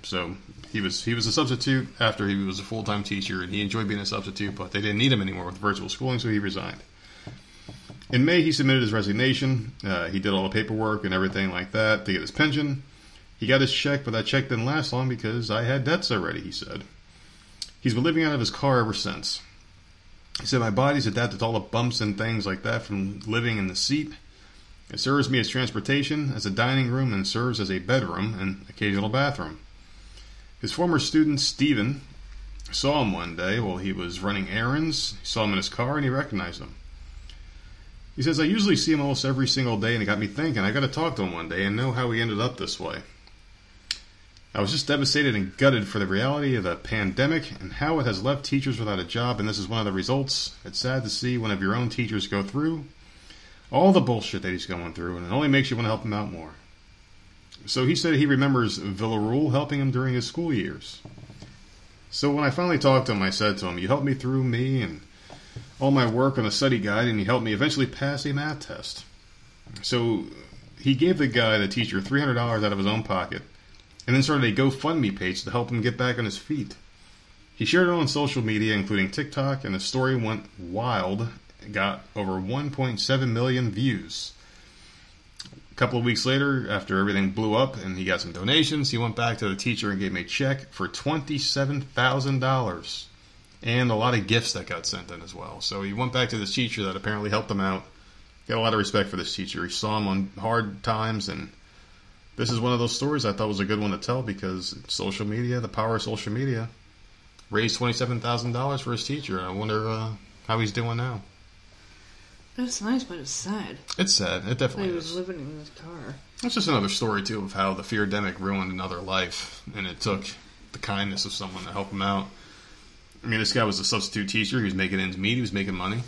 So he was a substitute after he was a full-time teacher and he enjoyed being a substitute, but they didn't need him anymore with virtual schooling, so he resigned. In May, he submitted his resignation. He did all the paperwork and everything like that to get his pension. He got his check, but that check didn't last long because I had debts already, he said. He's been living out of his car ever since. He said, my body's adapted to all the bumps and things like that from living in the seat. It serves me as transportation, as a dining room, and serves as a bedroom and occasional bathroom. His former student, Stephen, saw him one day while he was running errands. He saw him in his car and he recognized him. He says, I usually see him almost every single day, and it got me thinking, I got to talk to him one day and know how he ended up this way. I was just devastated and gutted for the reality of the pandemic and how it has left teachers without a job, and this is one of the results. It's sad to see one of your own teachers go through all the bullshit that he's going through, and it only makes you want to help him out more. So he said he remembers Villarule helping him during his school years. So when I finally talked to him, I said to him, you helped me through me and all my work on the study guide, and you helped me eventually pass a math test. So he gave the guy, the teacher, $300 out of his own pocket, and then started a GoFundMe page to help him get back on his feet. He shared it on social media, including TikTok, and the story went wild. It got over 1.7 million views. A couple of weeks later, after everything blew up and he got some donations, he went back to the teacher and gave him a check for $27,000. And a lot of gifts that got sent in as well. So he went back to this teacher that apparently helped him out. Got a lot of respect for this teacher. He saw him on hard times, and this is one of those stories I thought was a good one to tell because social media, the power of social media, raised $27,000 for his teacher. I wonder how he's doing now. That's nice, but it's sad. It's sad. It definitely is. He was living in this car. That's just another story, too, of how the fear-demic ruined another life, and it took the kindness of someone to help him out. I mean, this guy was a substitute teacher. He was making ends meet. He was making money.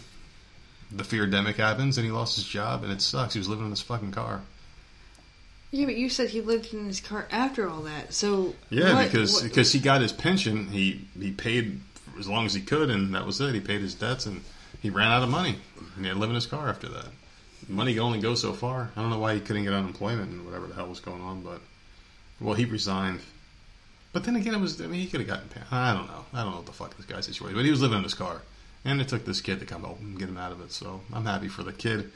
The fear-demic happens, and he lost his job, and it sucks. He was living in this fucking car. Yeah, but you said he lived in his car after all that, so... Yeah, because he got his pension. He paid as long as he could, and that was it. He paid his debts, and he ran out of money. And he had to live in his car after that. Money can only go so far. I don't know why he couldn't get unemployment and whatever the hell was going on, but... Well, he resigned. But then again, it was... I mean, he could have gotten... I don't know. I don't know what the fuck this guy's situation was. But he was living in his car. And it took this kid to come help and get him out of it, so I'm happy for the kid.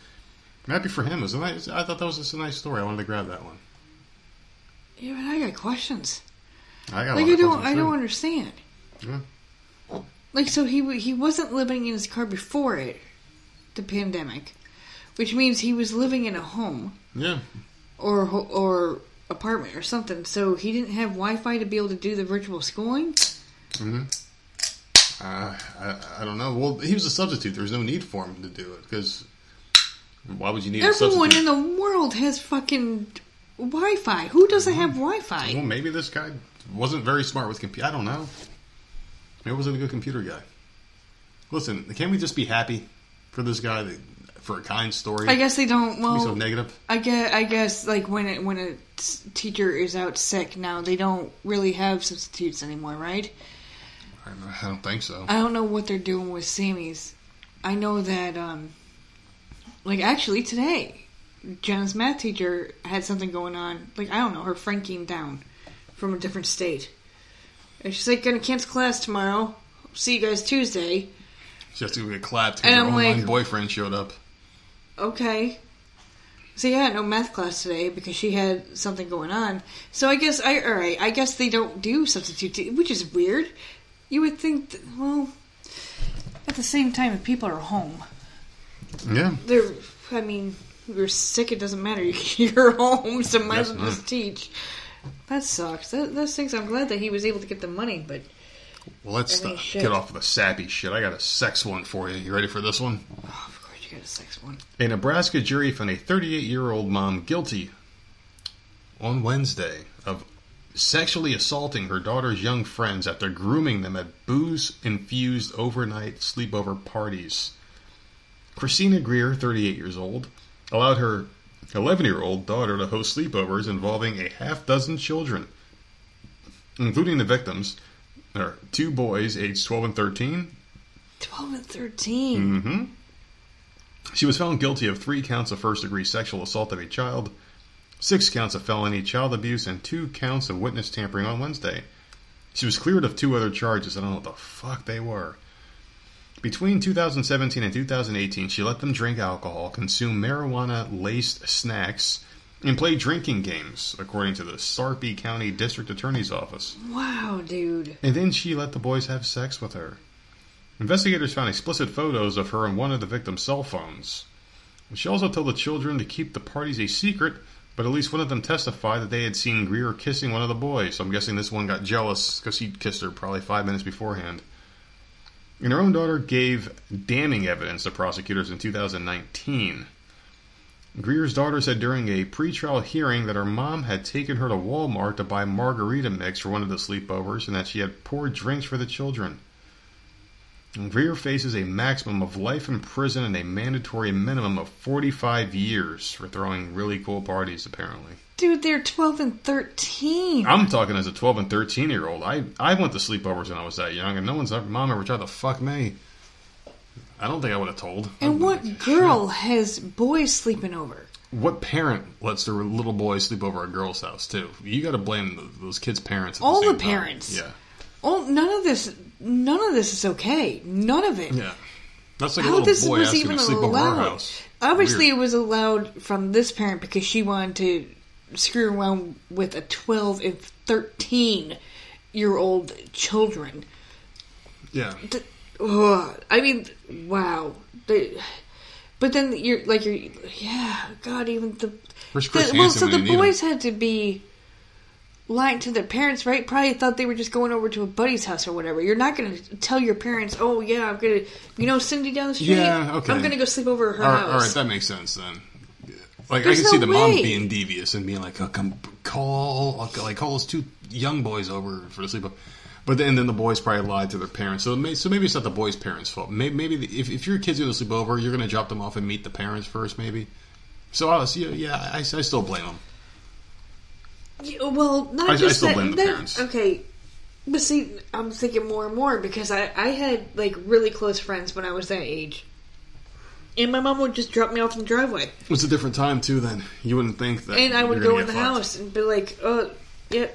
I'm happy for him. I thought that was just a nice story. I wanted to grab that one. Yeah, but I got questions. I don't understand. Yeah. Like, so he wasn't living in his car before it, the pandemic, which means he was living in a home. Yeah. Or apartment or something. So he didn't have Wi-Fi to be able to do the virtual schooling. Mm-hmm. I don't know. Well, he was a substitute. There was no need for him to do it because. Why would you need everyone a substitute? Everyone in the world has fucking Wi-Fi. Who doesn't have Wi-Fi? Well, maybe this guy wasn't very smart with computer. I don't know. Maybe he wasn't a good computer guy. Listen, can we just be happy for this guy for a kind story? I guess they don't. Well, be so negative. I guess like when a teacher is out sick now, they don't really have substitutes anymore, right? I don't think so. I don't know what they're doing with Sammy's. I know that. Like, actually, today, Jenna's math teacher had something going on. Like, I don't know, her friend came down from a different state. And she's like, gonna cancel class tomorrow. See you guys Tuesday. She has to get clapped because her online boyfriend showed up. Okay. So, yeah, no math class today because she had something going on. So, I guess they don't do substitute, which is weird. You would think, at the same time, if people are home... Yeah. You're sick, it doesn't matter. You're home, so might as well just teach. That sucks. That stinks. I'm glad that he was able to get the money, but... Well, get off of the sappy shit. I got a sex one for you. You ready for this one? Oh, of course you got a sex one. A Nebraska jury found a 38-year-old mom guilty on Wednesday of sexually assaulting her daughter's young friends after grooming them at booze-infused overnight sleepover parties. Christina Greer, 38 years old, allowed her 11-year-old daughter to host sleepovers involving a half-dozen children, including the victims, or two boys aged 12 and 13. 12 and 13? Mm-hmm. She was found guilty of 3 counts of first-degree sexual assault of a child, 6 counts of felony child abuse, and 2 counts of witness tampering on Wednesday. She was cleared of 2 other charges. I don't know what the fuck they were. Between 2017 and 2018, she let them drink alcohol, consume marijuana-laced snacks, and play drinking games, according to the Sarpy County District Attorney's Office. Wow, dude. And then she let the boys have sex with her. Investigators found explicit photos of her on one of the victim's cell phones. She also told the children to keep the parties a secret, but at least one of them testified that they had seen Greer kissing one of the boys. So I'm guessing this one got jealous because he kissed her probably 5 minutes beforehand. And her own daughter gave damning evidence to prosecutors in 2019. Greer's daughter said during a pretrial hearing that her mom had taken her to Walmart to buy margarita mix for one of the sleepovers and that she had poured drinks for the children. Greer faces a maximum of life in prison and a mandatory minimum of 45 years for throwing really cool parties, apparently. Dude, they're 12 and 13. I'm talking as a 12 and 13-year-old. I went to sleepovers when I was that young, and no one's mom ever tried to fuck me. I don't think I would have told. And what girl has boys sleeping over? What parent lets their little boy sleep over at a girl's house, too? You got to blame those kids' parents. All the parents. Yeah. Oh, none of this is okay. None of it. Yeah. That's like a little boy asking to sleep over our house. Obviously, it was allowed from this parent because she wanted to screw around with a 12 and 13-year-old children. Yeah. I mean, wow. But then the boys had to be lying to their parents, right? Probably thought they were just going over to a buddy's house or whatever. You're not going to tell your parents, oh, yeah, I'm going to, Cindy down the street? Yeah, okay. I'm going to go sleep over at her house. All right, that makes sense then. Like, I can see the mom being devious and being like, oh, call those two young boys over for the sleepover. But then the boys probably lied to their parents. So maybe it's not the boys' parents' fault. Maybe if your kids are going to sleep over, you're going to drop them off and meet the parents first, maybe. So, I still blame them. Well, I still blame the parents. Okay. But see, I'm thinking more and more because I had, like, really close friends when I was that age. And my mom would just drop me off in the driveway. It was a different time, too, then. You wouldn't think that. And I would go in the house and be like, oh, yeah,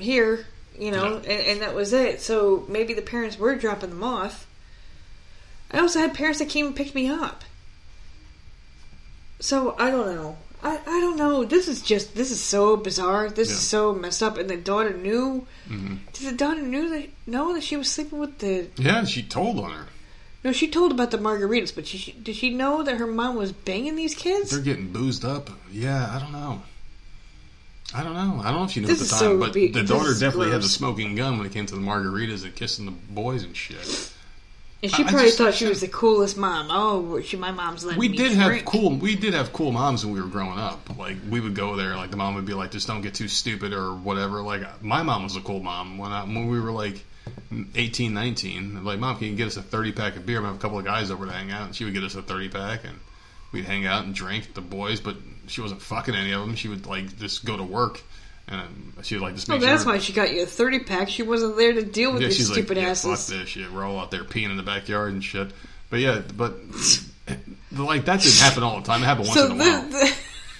here. And that was it. So maybe the parents were dropping them off. I also had parents that came and picked me up. So I don't know. I don't know. This is so bizarre. This is so messed up. And the daughter knew. Mm-hmm. Did the daughter know that she was sleeping with the? Yeah, she told on her. No, she told about the margaritas, but did she know that her mom was banging these kids? They're getting boozed up. Yeah, I don't know. I don't know if you knew at the time, but the daughter definitely had the smoking gun when it came to the margaritas and kissing the boys and shit. And she probably thought she was the coolest mom. Oh, my mom's letting me drink. We did have cool moms when we were growing up. Like, we would go there, like, the mom would be like, just don't get too stupid or whatever. Like, my mom was a cool mom when we were, like, 18, 19. Like, Mom, can you get us a 30-pack of beer? I'm going to have a couple of guys over to hang out, and she would get us a 30-pack, and we'd hang out and drink the boys, but she wasn't fucking any of them. She would, like, just go to work, and she would, like, just make sure. Oh, that's why she got you a 30-pack. She wasn't there to deal with your stupid asses. Fuck this shit. We're all out there peeing in the backyard and shit. But, yeah, like, that didn't happen all the time. It happened once in a while.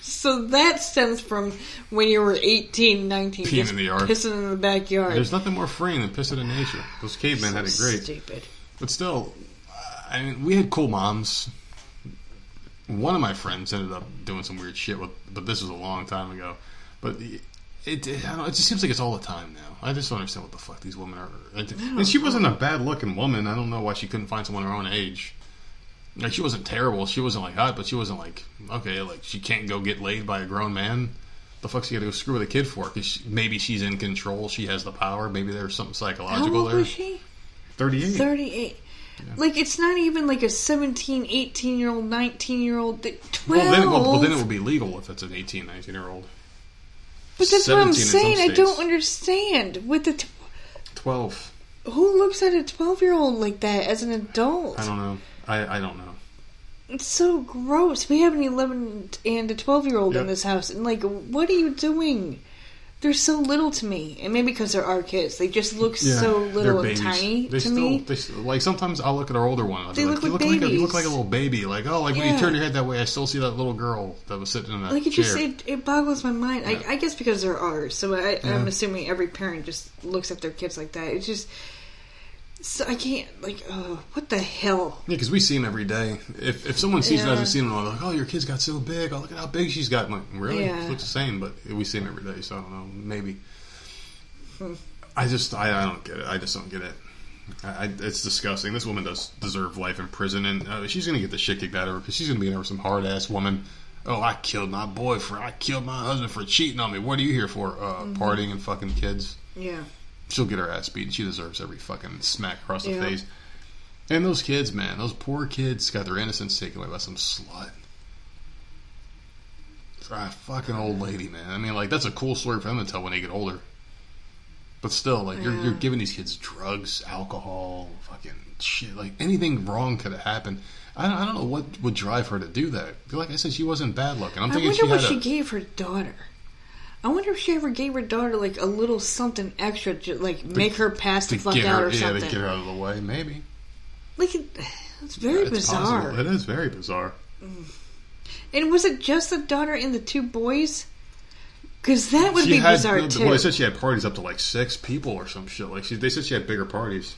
So that stems from when you were 18, 19. Peeing in the yard. Pissing in the backyard. There's nothing more freeing than pissing in nature. Those cavemen had it great. Stupid. But still, I mean, we had cool moms. One of my friends ended up doing some weird shit, but this was a long time ago. But it just seems like it's all the time now. I just don't understand what the fuck these women are. And she wasn't a bad-looking woman. I don't know why she couldn't find someone her own age. Like, she wasn't terrible. She wasn't, like, hot, but she wasn't, like, okay, like, she can't go get laid by a grown man. The fuck's she got to go screw with a kid for? Because maybe she's in control. She has the power. Maybe there's something psychological there. How old was she? 38. 38. Yeah. Like, it's not even like a 17, 18-year-old, 19-year-old, 12. Well, then it would be legal if it's an 18, 19-year-old. But that's what I'm saying. I don't understand. With the 12. Who looks at a 12-year-old like that as an adult? I don't know. I don't know. It's so gross. We have an 11 and a 12-year-old in this house. And, like, what are you doing? They're so little to me. And maybe because they're our kids. They just look so little and tiny to me. Like, sometimes I'll look at our older one. They look like babies. You look like a little baby. Like, oh, like when you turn your head that way, I still see that little girl that was sitting in that chair. It boggles my mind. Yeah. I guess because they're ours. So I'm assuming every parent just looks at their kids like that. It's just... So I can't, like, oh, what the hell? Yeah, because we see them every day. If someone sees us, we see them, they're like, oh, your kid's got so big. Oh, look at how big she's got. I'm like, really? Yeah. She looks the same, but we see them every day, so I don't know. Maybe. I don't get it. I just don't get it. It's disgusting. This woman does deserve life in prison, and she's going to get the shit kicked out of her because she's going to be in there with some hard-ass woman. Oh, I killed my boyfriend. I killed my husband for cheating on me. What are you here for? Partying and fucking kids? Yeah. She'll get her ass beaten. She deserves every fucking smack across the face. And those kids, man. Those poor kids got their innocence taken away by some slut. Try a fucking old lady, man. I mean, like, that's a cool story for them to tell when they get older. But still, like, you're giving these kids drugs, alcohol, fucking shit. Like, anything wrong could have happened. I don't know what would drive her to do that. Like I said, she wasn't bad looking. I'm thinking she gave her daughter. I wonder if she ever gave her daughter, like, a little something extra to, like, make her pass the fuck out or something. Yeah, to get her out of the way, maybe. Like, it's very bizarre. Possible. It is very bizarre. Mm. And was it just the daughter and the two boys? Because that would be bizarre, too. Well, they said she had parties up to, like, 6 people or some shit. Like, they said she had bigger parties.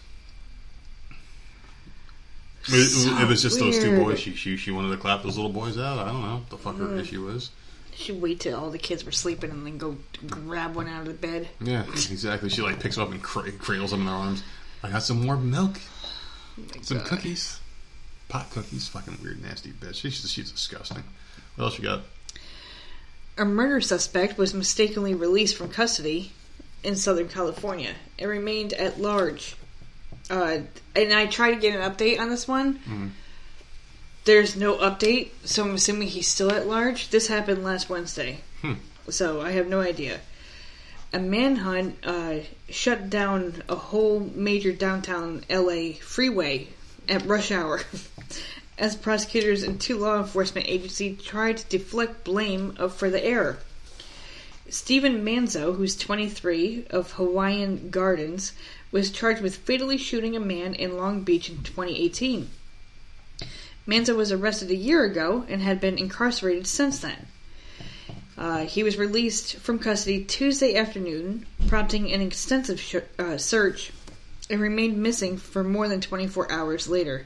It was just those two boys. She wanted to clap those little boys out. I don't know what the fuck her issue is. She wait till all the kids were sleeping and then go grab one out of the bed. Yeah, exactly. She like picks them up and cradles them in their arms. I got some warm milk, some cookies, pot cookies. Fucking weird, nasty bitch. She's disgusting. What else you got? A murder suspect was mistakenly released from custody in Southern California. It remained at large. And I tried to get an update on this one. Mm-hmm. There's no update, so I'm assuming he's still at large. This happened last Wednesday, so I have no idea. A manhunt shut down a whole major downtown LA freeway at rush hour as prosecutors and 2 law enforcement agencies tried to deflect blame for the error. Stephen Manzo, who's 23, of Hawaiian Gardens, was charged with fatally shooting a man in Long Beach in 2018. Manzo was arrested a year ago and had been incarcerated since then. He was released from custody Tuesday afternoon, prompting an extensive search, and remained missing for more than 24 hours later,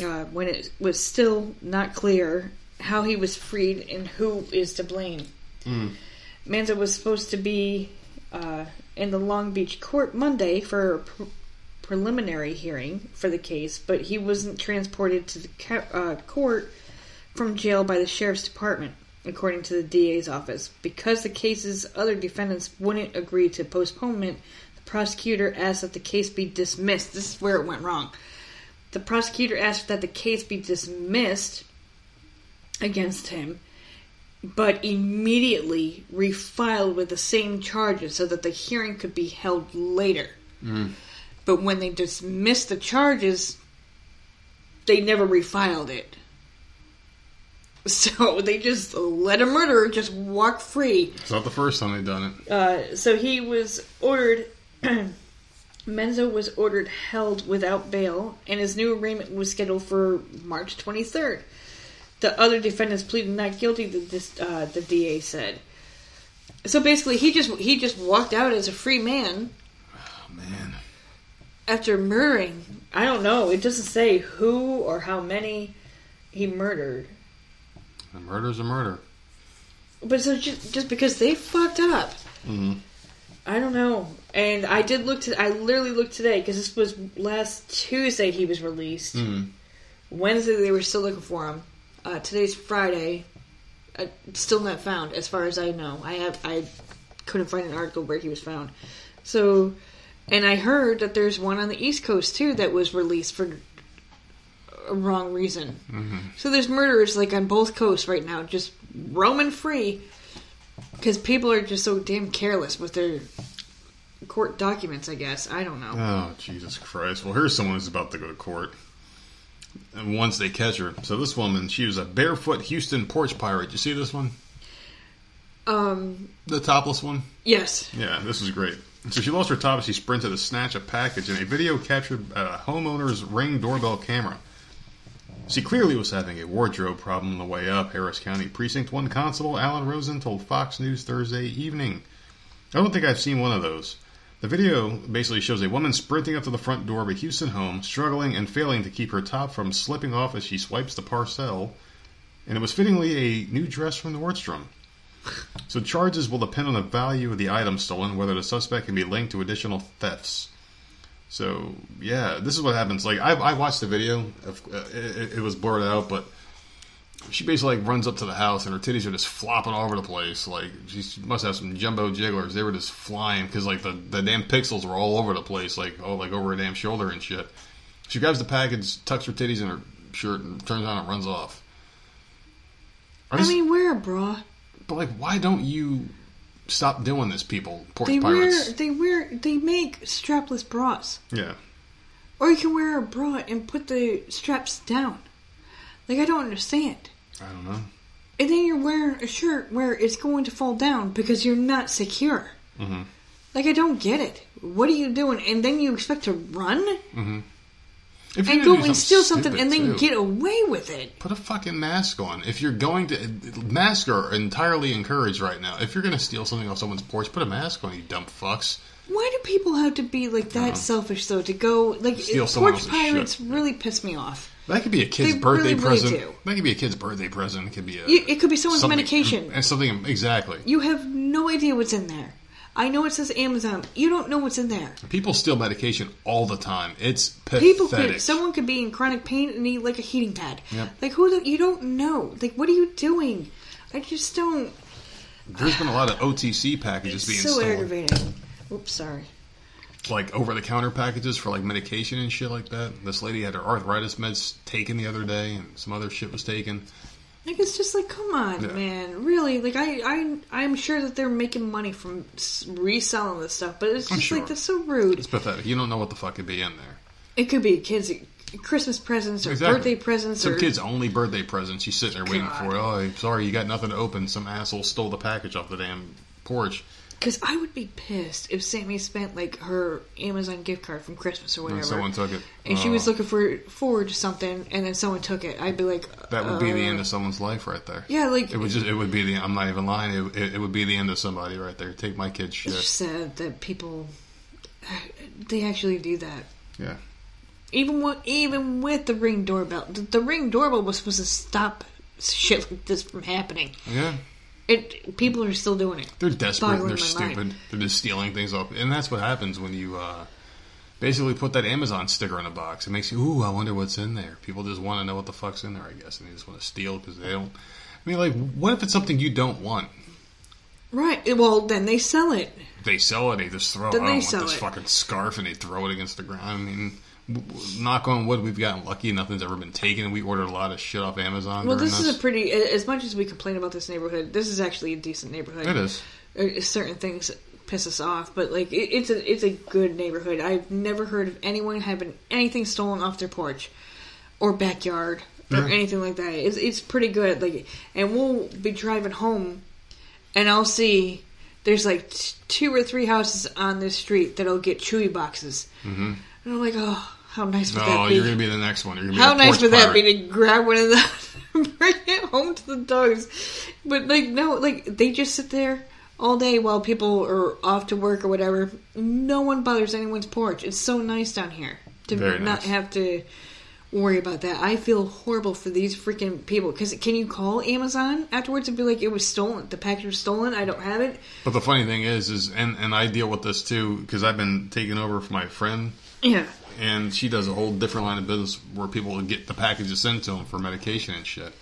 when it was still not clear how he was freed and who is to blame. Mm. Manzo was supposed to be in the Long Beach court Monday for a preliminary hearing for the case, but he wasn't transported to the court from jail by the sheriff's department, according to the DA's office. Because the case's other defendants wouldn't agree to postponement, the prosecutor asked that the case be dismissed. This is where it went wrong. The prosecutor asked that the case be dismissed against him, but immediately refiled with the same charges so that the hearing could be held later. Mm. But when they dismissed the charges, they never refiled it. So they just let a murderer just walk free. It's not the first time they've done it. So he was ordered... Menzo was ordered held without bail, and his new arraignment was scheduled for March 23rd. The other defendants pleaded not guilty, the DA said. So basically, he just walked out as a free man. Oh, man. After murdering, I don't know. It doesn't say who or how many he murdered. A murder's a murder. But so just because they fucked up, I don't know. And I did look I literally looked today because this was last Tuesday he was released. Mm-hmm. Wednesday they were still looking for him. Today's Friday, still not found as far as I know. I couldn't find an article where he was found. So. And I heard that there's one on the East Coast, too, that was released for a wrong reason. Mm-hmm. So there's murderers, like, on both coasts right now, just roaming free, because people are just so damn careless with their court documents, I guess. I don't know. Oh, Jesus Christ. Well, here's someone who's about to go to court. And once they catch her. So this woman, she was a barefoot Houston porch pirate. You see this one? The topless one? Yes. Yeah, this is great. So she lost her top as she sprinted to snatch a package, and a video captured a homeowner's Ring doorbell camera. She clearly was having a wardrobe problem on the way up. Harris County Precinct 1 Constable Alan Rosen told Fox News Thursday evening. I don't think I've seen one of those. The video basically shows a woman sprinting up to the front door of a Houston home, struggling and failing to keep her top from slipping off as she swipes the parcel, and it was fittingly a new dress from Nordstrom. So charges will depend on the value of the item stolen, whether the suspect can be linked to additional thefts. So, yeah, this is what happens. Like, I watched the video. It was blurred out, but she basically, like, runs up to the house, and her titties are just flopping all over the place. Like, she must have some jumbo jigglers. They were just flying because, like, the damn pixels were all over the place, like over her damn shoulder and shit. She grabs the package, tucks her titties in her shirt, and turns around and runs off. I mean, wear a bra. But like, why don't you stop doing this, people? Porch pirates. They make strapless bras. Yeah. Or you can wear a bra and put the straps down. Like, I don't understand. I don't know. And then you're wearing a shirt where it's going to fall down because you're not secure. Mm-hmm. Like, I don't get it. What are you doing? And then you expect to run? Mm-hmm. If and go and steal something and then get away with it. Put a fucking mask on. If you're going to... Masks are entirely encouraged right now. If you're going to steal something off someone's porch, put a mask on, you dumb fucks. Why do people have to be, like, that selfish, though, to go... Like, porch pirates really piss me off. That could be a kid's birthday present. Really do. That could be a kid's birthday present. It could be a... It could be someone's medication. And something... Exactly. You have no idea what's in there. I know it says Amazon. You don't know what's in there. People steal medication all the time. It's pathetic. Someone could be in chronic pain and need like a heating pad. Yep. Like you don't know. Like what are you doing? I just don't. There's been a lot of OTC packages being stolen. Aggravating. Oops, sorry. Like over the counter packages for like medication and shit like that. This lady had her arthritis meds taken the other day, and some other shit was taken. Like, it's just like, come on, man. Really? Like, I'm sure that they're making money from reselling this stuff, but it's just like, that's so rude. It's pathetic. You don't know what the fuck could be in there. It could be kids' Christmas presents or birthday presents. Some kids' only birthday presents. She's sitting there waiting for it. Oh, sorry, you got nothing to open. Some asshole stole the package off the damn porch. Because I would be pissed if Sammy spent, like, her Amazon gift card from Christmas or whatever. And someone took it. And she was looking forward to something, and then someone took it. I'd be like... That would be the end of someone's life right there. Yeah, like... It would be the... I'm not even lying. It would be the end of somebody right there. Take my kid's shit. It's just sad that people... They actually do that. Yeah. Even with the Ring doorbell. The Ring doorbell was supposed to stop shit like this from happening. Yeah. People are still doing it. They're desperate. They're stupid. They're just stealing things off. And that's what happens when you basically put that Amazon sticker in a box. It makes you, I wonder what's in there. People just want to know what the fuck's in there, I guess. And they just want to steal because they don't... I mean, like, what if it's something you don't want? Right. Well, then they sell it. They sell it. They just throw it. I don't want this fucking scarf, and they throw it against the ground. I mean... Knock on wood, we've gotten lucky. Nothing's ever been taken. We ordered a lot of shit off Amazon. Well, this is a pretty... As much as we complain about this neighborhood, this is actually a decent neighborhood. It is. Certain things piss us off, but like it's a good neighborhood. I've never heard of anyone having anything stolen off their porch or backyard or anything like that. It's pretty good. Like, and we'll be driving home, and I'll see there's like 2 or 3 houses on this street that'll get Chewy boxes. Mm-hmm. And I'm like, oh, how nice would that be? You're going to be the next one. How nice would that be to grab one of those and bring it home to the dogs? But, like, no, like, they just sit there all day while people are off to work or whatever. No one bothers anyone's porch. It's so nice down here to not have to worry about that. I feel horrible for these freaking people. Because can you call Amazon afterwards and be like, it was stolen. The package was stolen. I don't have it. But the funny thing is and I deal with this, too, because I've been taking over for my friend. Yeah. And she does a whole different line of business where people will get the packages sent to them for medication and shit.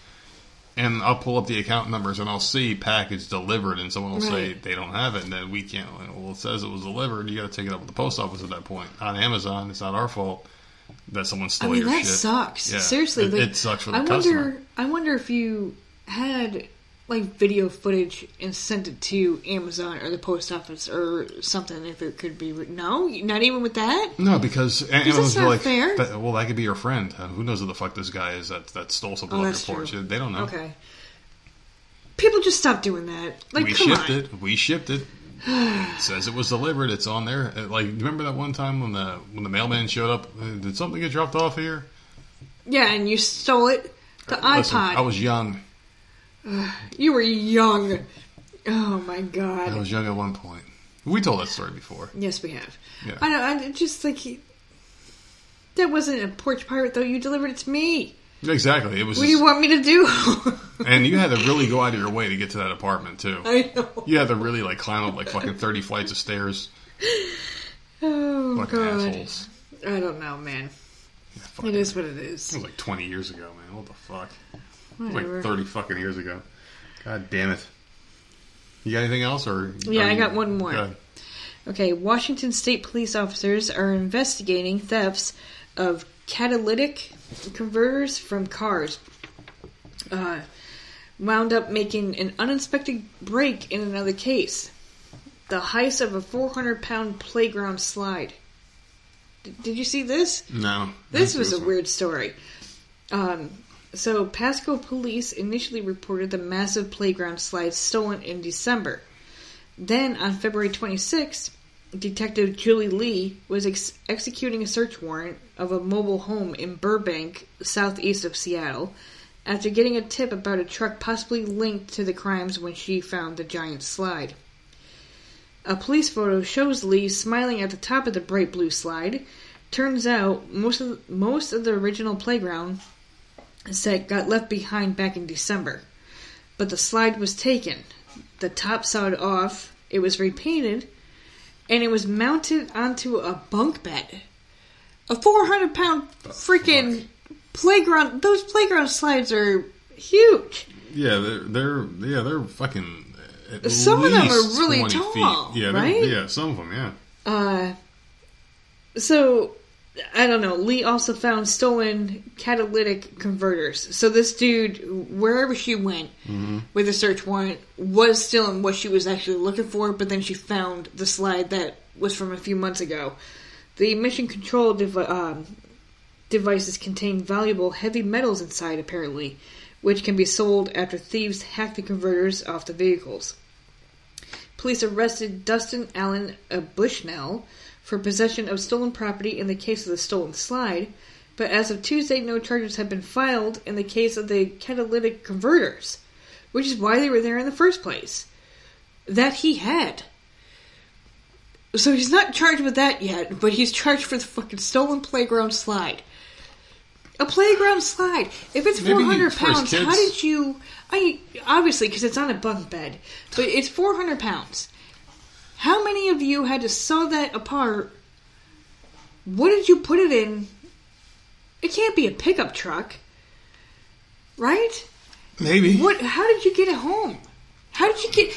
And I'll pull up the account numbers and I'll see package delivered, and someone will say they don't have it, and then we can't. Well, it says it was delivered. You got to take it up with the post office at that point. Not Amazon. It's not our fault that someone stole your shit. That sucks. Yeah. Seriously, it sucks for the customer. I wonder if you had like video footage and sent it to Amazon or the post office or something, if it could be... No? Not even with that? No, because Amazon's not fair. Well, that could be your friend. Who knows who the fuck this guy is that stole something off your porch. They don't know. Okay. People just stop doing that. Like, We shipped it. It says it was delivered. It's on there. Like, remember that one time when the mailman showed up? Did something get dropped off here? Yeah, and you stole it. The iPod. Listen, I was young. You were young. Oh my god! I was young at one point. We told that story before. Yes, we have. Yeah. I know. I just like that wasn't a porch pirate though. You delivered it to me. Exactly. It was. What do you want me to do? And you had to really go out of your way to get to that apartment too. I know. You had to really like climb up like fucking 30 flights of stairs. Oh fucking god! Assholes. I don't know, man. Yeah, it is what it is. It was like 20 years ago, man. What the fuck? Whatever. Like 30 fucking years ago. God damn it. You got anything else? Or I got one more. Go okay, Washington State police officers are investigating thefts of catalytic converters from cars. wound up making an unexpected break in another case. The heist of a 400-pound playground slide. Did you see this? No. This was a weird story. So, Pasco police initially reported the massive playground slide stolen in December. Then, on February 26th, Detective Julie Lee was executing a search warrant of a mobile home in Burbank, southeast of Seattle, after getting a tip about a truck possibly linked to the crimes when she found the giant slide. A police photo shows Lee smiling at the top of the bright blue slide. Turns out, most of the original playground set got left behind back in December. But the slide was taken, the top sawed off, it was repainted, and it was mounted onto a bunk bed. A 400-pound freaking playground. Those playground slides are huge. Yeah, they're fucking... At some of them are really tall, yeah, right? Yeah, some of them, yeah. So, I don't know. Lee also found stolen catalytic converters. So this dude, wherever she went with a search warrant, was stealing what she was actually looking for, but then she found the slide that was from a few months ago. The mission control devices contain valuable heavy metals inside, apparently, which can be sold after thieves hack the converters off the vehicles. Police arrested Dustin Allen Bushnell for possession of stolen property in the case of the stolen slide, but as of Tuesday, no charges have been filed in the case of the catalytic converters, which is why they were there in the first place, that he had. So he's not charged with that yet, but he's charged for the fucking stolen playground slide. A playground slide. If it's 400 pounds, how did you... Obviously, because it's on a bunk bed. But it's 400 pounds. How many of you had to saw that apart? What did you put it in? It can't be a pickup truck. Right? Maybe. How did you get it home? How did you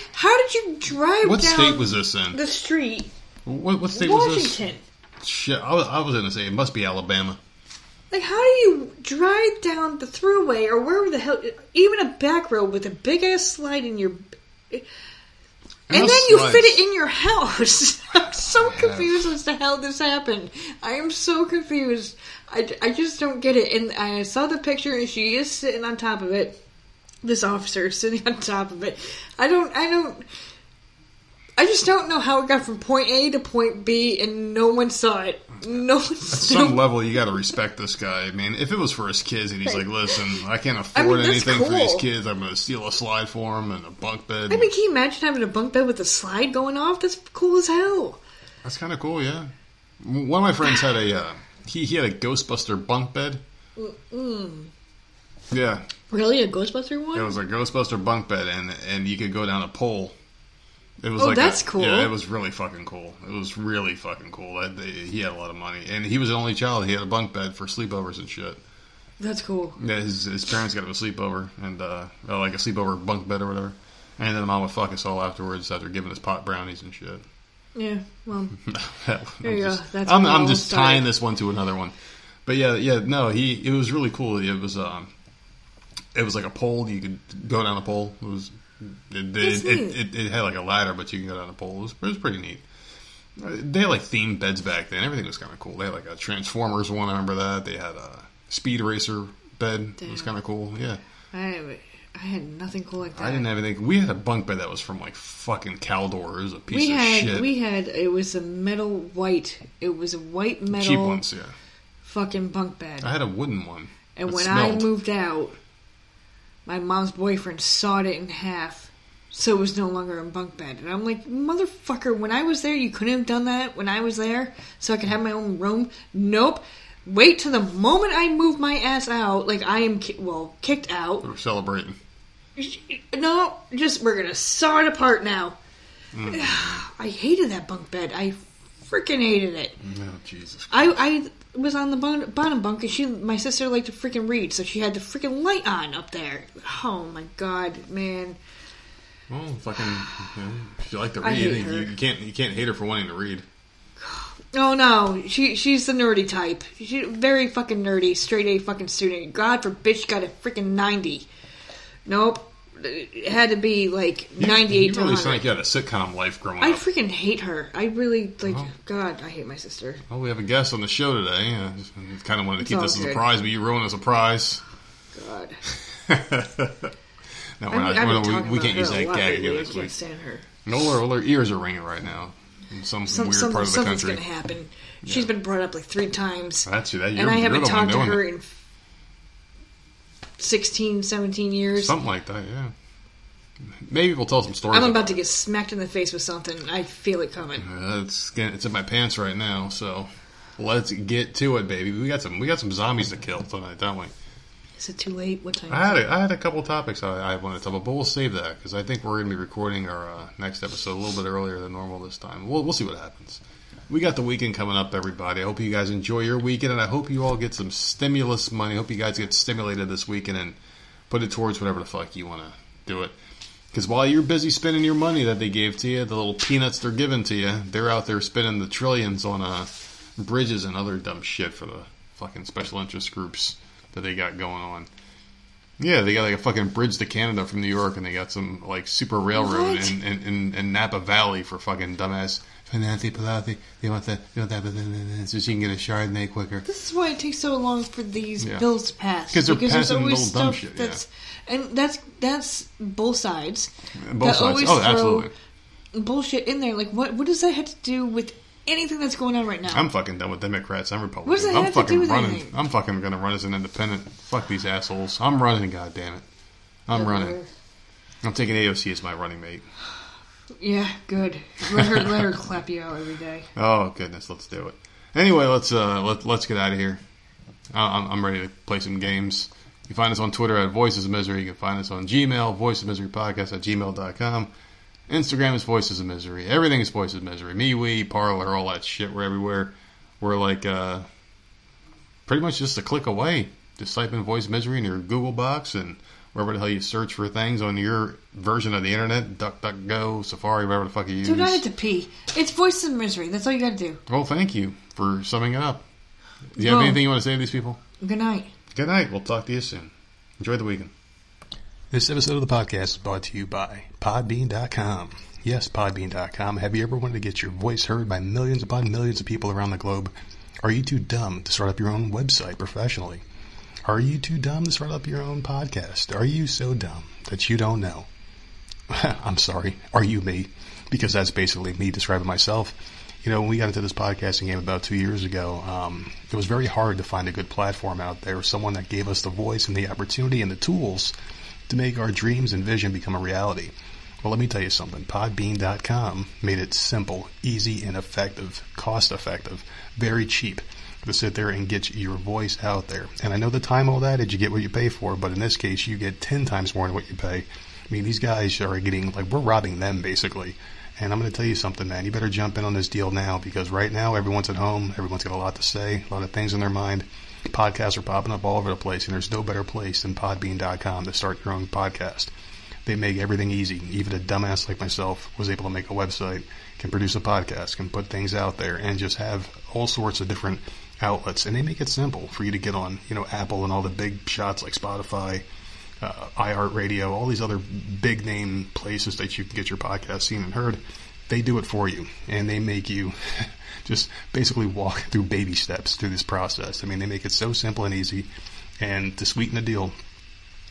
drive down state was this in? The street? What state was this? Washington. Shit, I was going to say it must be Alabama. Like, how do you drive down the thruway or wherever the hell... Even a back road with a big-ass slide in your... And then you fit it in your house. I'm so confused as to how this happened. I am so confused. I just don't get it. And I saw the picture, and she is sitting on top of it. This officer is sitting on top of it. I just don't know how it got from point A to point B, and no one saw it. No one saw it. At some level, you got to respect this guy. I mean, if it was for his kids, and he's like, "Listen, I can't afford anything for these kids. I'm going to steal a slide for them and a bunk bed." I mean, can you imagine having a bunk bed with a slide going off? That's cool as hell. That's kind of cool, yeah. One of my friends had a he had a Ghostbuster bunk bed. Mm-mm. Yeah. Really, a Ghostbuster one? It was a Ghostbuster bunk bed, and you could go down a pole. It was that's cool. Yeah, it was really fucking cool. It was really fucking cool. He had a lot of money. And he was the only child. He had a bunk bed for sleepovers and shit. That's cool. Yeah, his parents got him a sleepover. And, like a sleepover bunk bed or whatever. And then the mom would fuck us all afterwards after giving us pot brownies and shit. Yeah, well. There you go. That's I'm just tying this one to another one. But it was really cool. It was like a pole. You could go down a pole. It was... It had like a ladder, but you can go down a pole. It was pretty neat. They had like themed beds back then. Everything was kind of cool. They had like a Transformers one. I remember that. They had a Speed Racer bed. Damn. It was kind of cool. Yeah. I had nothing cool like that. I didn't have anything. We had a bunk bed that was from like fucking Caldor. It was a piece of shit. It was a metal white. It was a white metal. Cheap ones, yeah. Fucking bunk bed. I had a wooden one. And when I moved out, my mom's boyfriend sawed it in half, so it was no longer a bunk bed. And I'm like, motherfucker, when I was there, you couldn't have done that when I was there, so I could have my own room? Nope. Wait till the moment I move my ass out, like I am, kicked out. We're celebrating. No, we're going to saw it apart now. Mm. I hated that bunk bed. I freaking hated it. Oh, Jesus Christ. I was on the bottom bunk, and my sister liked to freaking read, so she had the freaking light on up there. Oh my god, man! Well, fucking, if you like to read, you can't hate her for wanting to read. Oh no, she's the nerdy type. She's very fucking nerdy, straight A fucking student. God forbid she got a freaking 90. Nope. It had to be like 98 to 100. You really sound like you had a sitcom life growing up. I freaking hate her. I really, like, well, God, I hate my sister. Well, we have a guest on the show today. I kind of wanted to keep this a surprise, but you ruined the surprise. God. No, we can't use that gag again this week. I can't stand her. No, her ears are ringing right now. In some weird part of the country. Something's going to happen. Yeah. She's been brought up like 3 times. That's you. And I haven't talked to her in 16, 17 years. Something like that, yeah. Maybe we'll tell some stories. I'm about to get smacked in the face with something. I feel it coming. It's in my pants right now, so let's get to it, baby. We got some zombies to kill tonight, don't we? Is it too late? What time is it? I had a couple topics I wanted to talk about, but we'll save that because I think we're going to be recording our next episode a little bit earlier than normal this time. We'll see what happens. We got the weekend coming up, everybody. I hope you guys enjoy your weekend, and I hope you all get some stimulus money. I hope you guys get stimulated this weekend and put it towards whatever the fuck you want to do it. Because while you're busy spending your money that they gave to you, the little peanuts they're giving to you, they're out there spending the trillions on bridges and other dumb shit for the fucking special interest groups that they got going on. Yeah, they got like a fucking bridge to Canada from New York, and they got some like super railroad in Napa Valley for fucking dumbass Finanzi Palazzi, they want that, so she can get a Chardonnay quicker. This is why it takes so long for these bills to pass. Because there's always little dumb shit, and that's both sides. Both sides. Oh, absolutely. Bullshit in there. Like, what does that have to do with anything that's going on right now? I'm fucking done with Democrats. I'm Republican. What does that have to do with anything? I'm fucking going to run as an independent. Fuck these assholes. I'm running, goddammit. I'm running. I'm taking AOC as my running mate. Yeah, good. Let her clap you out every day. Oh goodness, let's do it. Anyway, let's get out of here. I'm ready to play some games. You can find us on Twitter at Voices of Misery. You can find us on Gmail, Voice of Misery Podcast at gmail.com. Instagram is Voices of Misery. Everything is Voices of Misery. MeWe, Parler, all that shit. We're everywhere. We're like pretty much just a click away. Just type in Voice of Misery in your Google box and wherever the hell you search for things on your version of the internet, DuckDuckGo, Safari, whatever the fuck you use. Dude, I had to pee. It's Voices of Misery. That's all you gotta do. Well, thank you for summing it up. Do you have anything you want to say to these people? Good night. Good night. We'll talk to you soon. Enjoy the weekend. This episode of the podcast is brought to you by Podbean.com. Yes, Podbean.com. Have you ever wanted to get your voice heard by millions upon millions of people around the globe? Are you too dumb to start up your own website professionally? Are you too dumb to start up your own podcast? Are you so dumb that you don't know? I'm sorry. Are you me? Because that's basically me describing myself. You know, when we got into this podcasting game about 2 years ago, it was very hard to find a good platform out there, someone that gave us the voice and the opportunity and the tools to make our dreams and vision become a reality. Well, let me tell you something. Podbean.com made it simple, easy, and effective, cost-effective, very cheap to sit there and get your voice out there. And I know the time all that is you get what you pay for, but in this case, you get 10 times more than what you pay. I mean, these guys are getting, like, we're robbing them, basically. And I'm going to tell you something, man. You better jump in on this deal now, because right now, everyone's at home. Everyone's got a lot to say, a lot of things in their mind. Podcasts are popping up all over the place, and there's no better place than Podbean.com to start your own podcast. They make everything easy. Even a dumbass like myself was able to make a website, can produce a podcast, can put things out there, and just have all sorts of different outlets, and they make it simple for you to get on, you know, Apple and all the big shots like Spotify, iHeartRadio, all these other big name places that you can get your podcast seen and heard. They do it for you, and they make you just basically walk through baby steps through this process. I mean, they make it so simple and easy. And to sweeten the deal,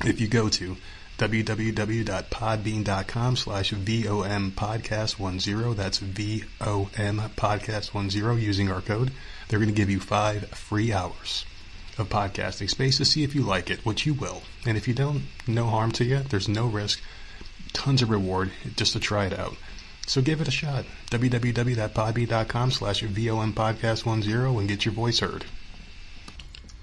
if you go to www.podbean.com/VOMpodcast10, that's VOMpodcast10, using our code, they're going to give you 5 free hours of podcasting space to see if you like it, which you will. And if you don't, no harm to you. There's no risk. Tons of reward just to try it out. So give it a shot. www.podbean.com/VOMpodcast10 and get your voice heard.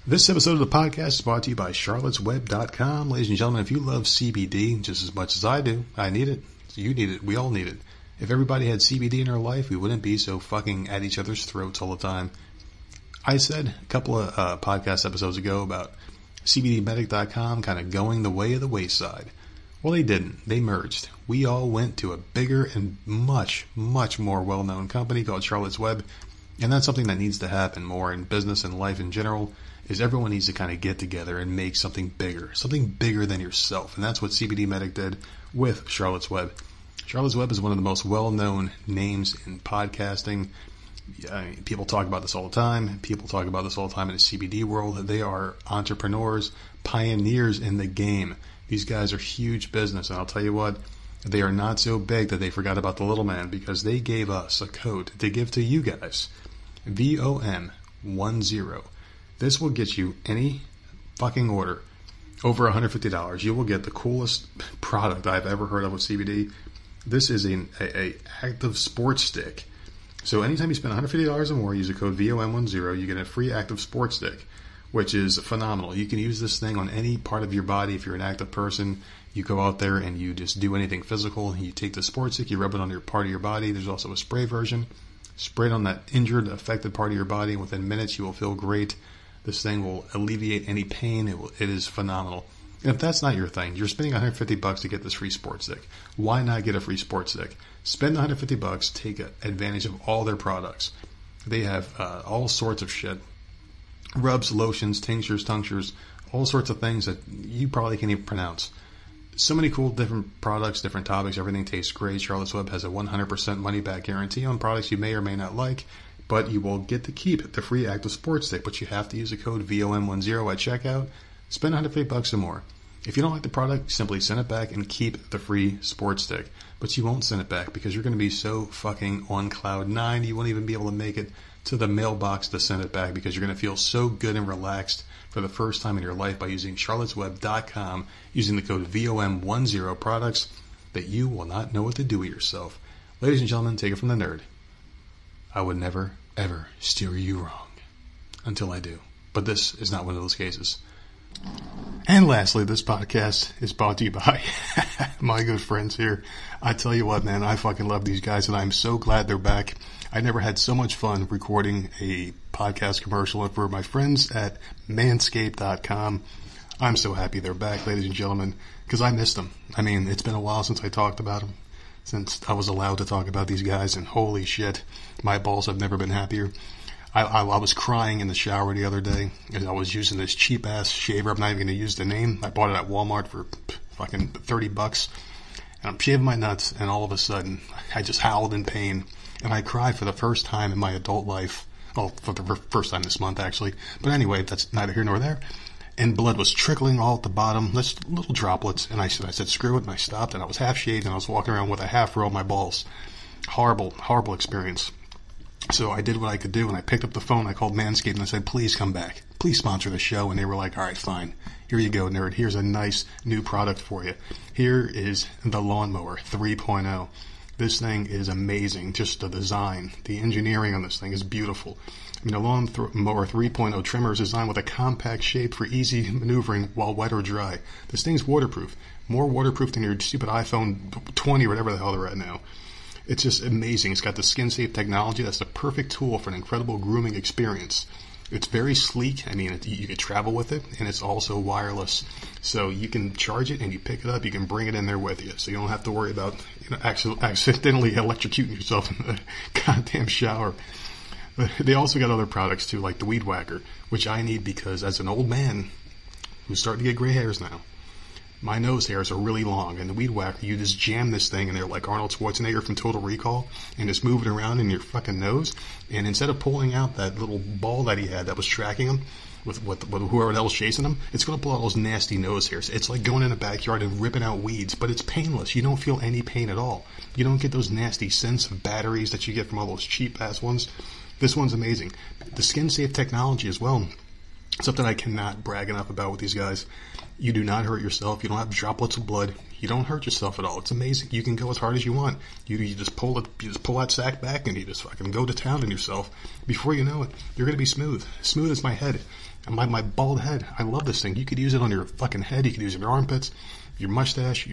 This episode of the podcast is brought to you by charlottesweb.com. Ladies and gentlemen, if you love CBD just as much as I do, I need it, you need it, we all need it. If everybody had CBD in our life, we wouldn't be so fucking at each other's throats all the time. I said a couple of podcast episodes ago about CBDmedic.com kind of going the way of the wayside. Well, they didn't. They merged. We all went to a bigger and much, much more well-known company called Charlotte's Web, and that's something that needs to happen more in business and life in general. is everyone needs to kind of get together and make something bigger than yourself. And that's what CBD Medic did with Charlotte's Web. Charlotte's Web is one of the most well-known names in podcasting. I mean, people talk about this all the time. People talk about this all the time in the CBD world. They are entrepreneurs, pioneers in the game. These guys are huge business. And I'll tell you what, they are not so big that they forgot about the little man, because they gave us a code to give to you guys. VOM10. This will get you any fucking order over $150. You will get the coolest product I've ever heard of with CBD. This is an active sports stick. So anytime you spend $150 or more, use the code VOM10, you get a free active sports stick, which is phenomenal. You can use this thing on any part of your body. If you're an active person, you go out there and you just do anything physical. You take the sports stick, you rub it on your part of your body. There's also a spray version. Spray it on that injured, affected part of your body. Within minutes, you will feel great. This thing will alleviate any pain. It is phenomenal. And if that's not your thing, you're spending $150 to get this free sports stick. Why not get a free sports stick? Spend $150, take advantage of all their products. They have all sorts of shit. Rubs, lotions, tinctures, all sorts of things that you probably can't even pronounce. So many cool different products, different topics. Everything tastes great. Charlotte's Web has a 100% money-back guarantee on products you may or may not like, but you will get to keep the free active sports stick, but you have to use the code VOM10 at checkout. Spend $150 or more. If you don't like the product, simply send it back and keep the free sports stick. But you won't send it back because you're going to be so fucking on cloud nine, you won't even be able to make it to the mailbox to send it back, because you're going to feel so good and relaxed for the first time in your life by using charlottesweb.com, using the code VOM10 products that you will not know what to do with yourself. Ladies and gentlemen, take it from the nerd. I would never, ever steer you wrong until I do. But this is not one of those cases. And lastly, this podcast is brought to you by my good friends here. I tell you what, man, I fucking love these guys, and I'm so glad they're back. I never had so much fun recording a podcast commercial, and for my friends at manscaped.com, I'm so happy they're back, ladies and gentlemen, because I missed them. I mean, it's been a while since I talked about them, since I was allowed to talk about these guys, and holy shit, my balls have never been happier. I was crying in the shower the other day, and I was using this cheap-ass shaver. I'm not even going to use the name. I bought it at Walmart for fucking $30, and I'm shaving my nuts, and all of a sudden, I just howled in pain, and I cried for the first time in my adult life. Well, for the first time this month, actually. But anyway, that's neither here nor there. And blood was trickling all at the bottom, just little droplets, and I said, screw it, and I stopped, and I was half-shaved, and I was walking around with a half-row of my balls. Horrible, horrible experience. So I did what I could do, and I picked up the phone, I called Manscaped, and I said, please come back. Please sponsor the show. And they were like, all right, fine. Here you go, nerd. Here's a nice new product for you. Here is the Lawnmower 3.0. This thing is amazing. Just the design, the engineering on this thing is beautiful. I mean, the Lawnmower 3.0 trimmer is designed with a compact shape for easy maneuvering while wet or dry. This thing's waterproof. More waterproof than your stupid iPhone 20 or whatever the hell they're at now. It's just amazing. It's got the skin-safe technology. That's the perfect tool for an incredible grooming experience. It's very sleek. I mean, you can travel with it, and it's also wireless. So you can charge it, and you pick it up. You can bring it in there with you, so you don't have to worry about accidentally electrocuting yourself in the goddamn shower. But they also got other products, too, like the Weed Whacker, which I need because as an old man who's starting to get gray hairs now, my nose hairs are really long, and the Weed Whacker, you just jam this thing in there like Arnold Schwarzenegger from Total Recall and just move it around in your fucking nose. And instead of pulling out that little ball that he had that was tracking him with whoever else chasing him, it's going to pull out those nasty nose hairs. It's like going in the backyard and ripping out weeds, but it's painless. You don't feel any pain at all. You don't get those nasty scents of batteries that you get from all those cheap-ass ones. This one's amazing. The skin-safe technology as well. Something I cannot brag enough about with these guys. You do not hurt yourself. You don't have droplets of blood. You don't hurt yourself at all. It's amazing. You can go as hard as you want. You just pull it. You just pull that sack back, and you just fucking go to town on yourself. Before you know it, you're gonna be smooth, smooth as my head, and my bald head. I love this thing. You could use it on your fucking head. You could use it on your armpits, your mustache,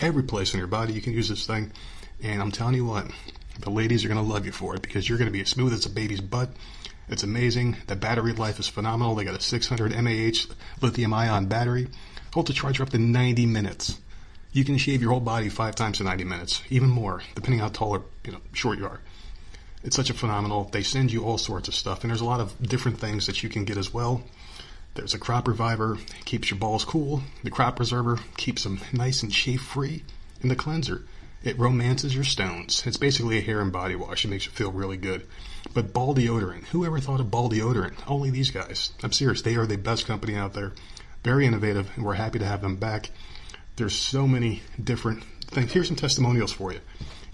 every place on your body. You can use this thing, and I'm telling you what, the ladies are gonna love you for it because you're gonna be as smooth as a baby's butt. It's amazing. The battery life is phenomenal. They got a 600 mAh lithium-ion battery. Hold the charger up to 90 minutes. You can shave your whole body 5 times in 90 minutes, even more, depending how tall or short you are. It's such a phenomenal. They send you all sorts of stuff, and there's a lot of different things that you can get as well. There's a crop reviver, keeps your balls cool. The crop preserver keeps them nice and chafe-free. And the cleanser, it romances your stones. It's basically a hair and body wash. It makes you feel really good. But ball deodorant, whoever thought of ball deodorant? Only these guys. I'm serious. They are the best company out there. Very innovative, and we're happy to have them back. There's so many different things. Here's some testimonials for you.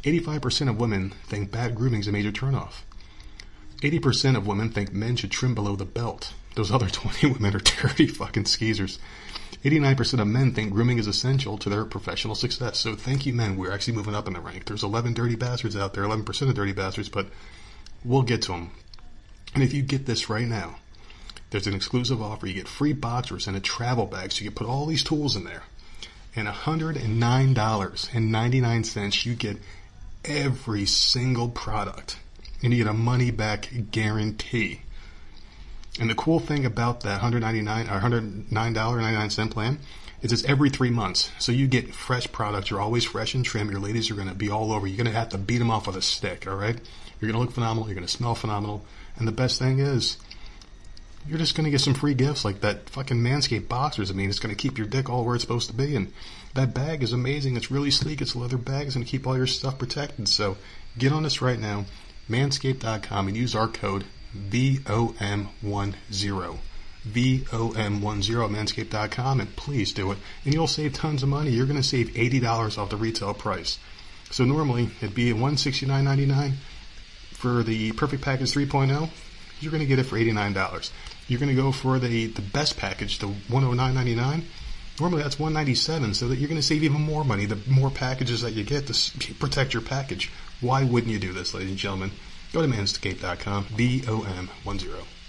85% of women think bad grooming is a major turnoff. 80% of women think men should trim below the belt. Those other 20 women are dirty fucking skeezers. 89% of men think grooming is essential to their professional success. So thank you, men. We're actually moving up in the rank. There's 11 dirty bastards out there, 11% of dirty bastards, but we'll get to them. And if you get this right now, there's an exclusive offer. You get free boxers and a travel bag, so you can put all these tools in there. And $109.99, you get every single product. And you get a money-back guarantee. And the cool thing about that $109.99 plan is it's every 3 months. So you get fresh products. You're always fresh and trim. Your ladies are going to be all over. You're going to have to beat them off with a stick, all right? You're going to look phenomenal. You're going to smell phenomenal. And the best thing is, you're just going to get some free gifts like that fucking Manscaped boxers. I mean, it's going to keep your dick all where it's supposed to be. And that bag is amazing. It's really sleek. It's a leather bag. It's going to keep all your stuff protected. So get on this right now. Manscaped.com and use our code VOM10. VOM10 at Manscaped.com, and please do it. And you'll save tons of money. You're going to save $80 off the retail price. So normally it'd be $169.99 for the Perfect Package 3.0. You're going to get it for $89. You're going to go for the best package, the $109.99. Normally that's $197, so that you're going to save even more money. The more packages that you get to protect your package. Why wouldn't you do this, ladies and gentlemen? Go to manscaped.com, VOM10.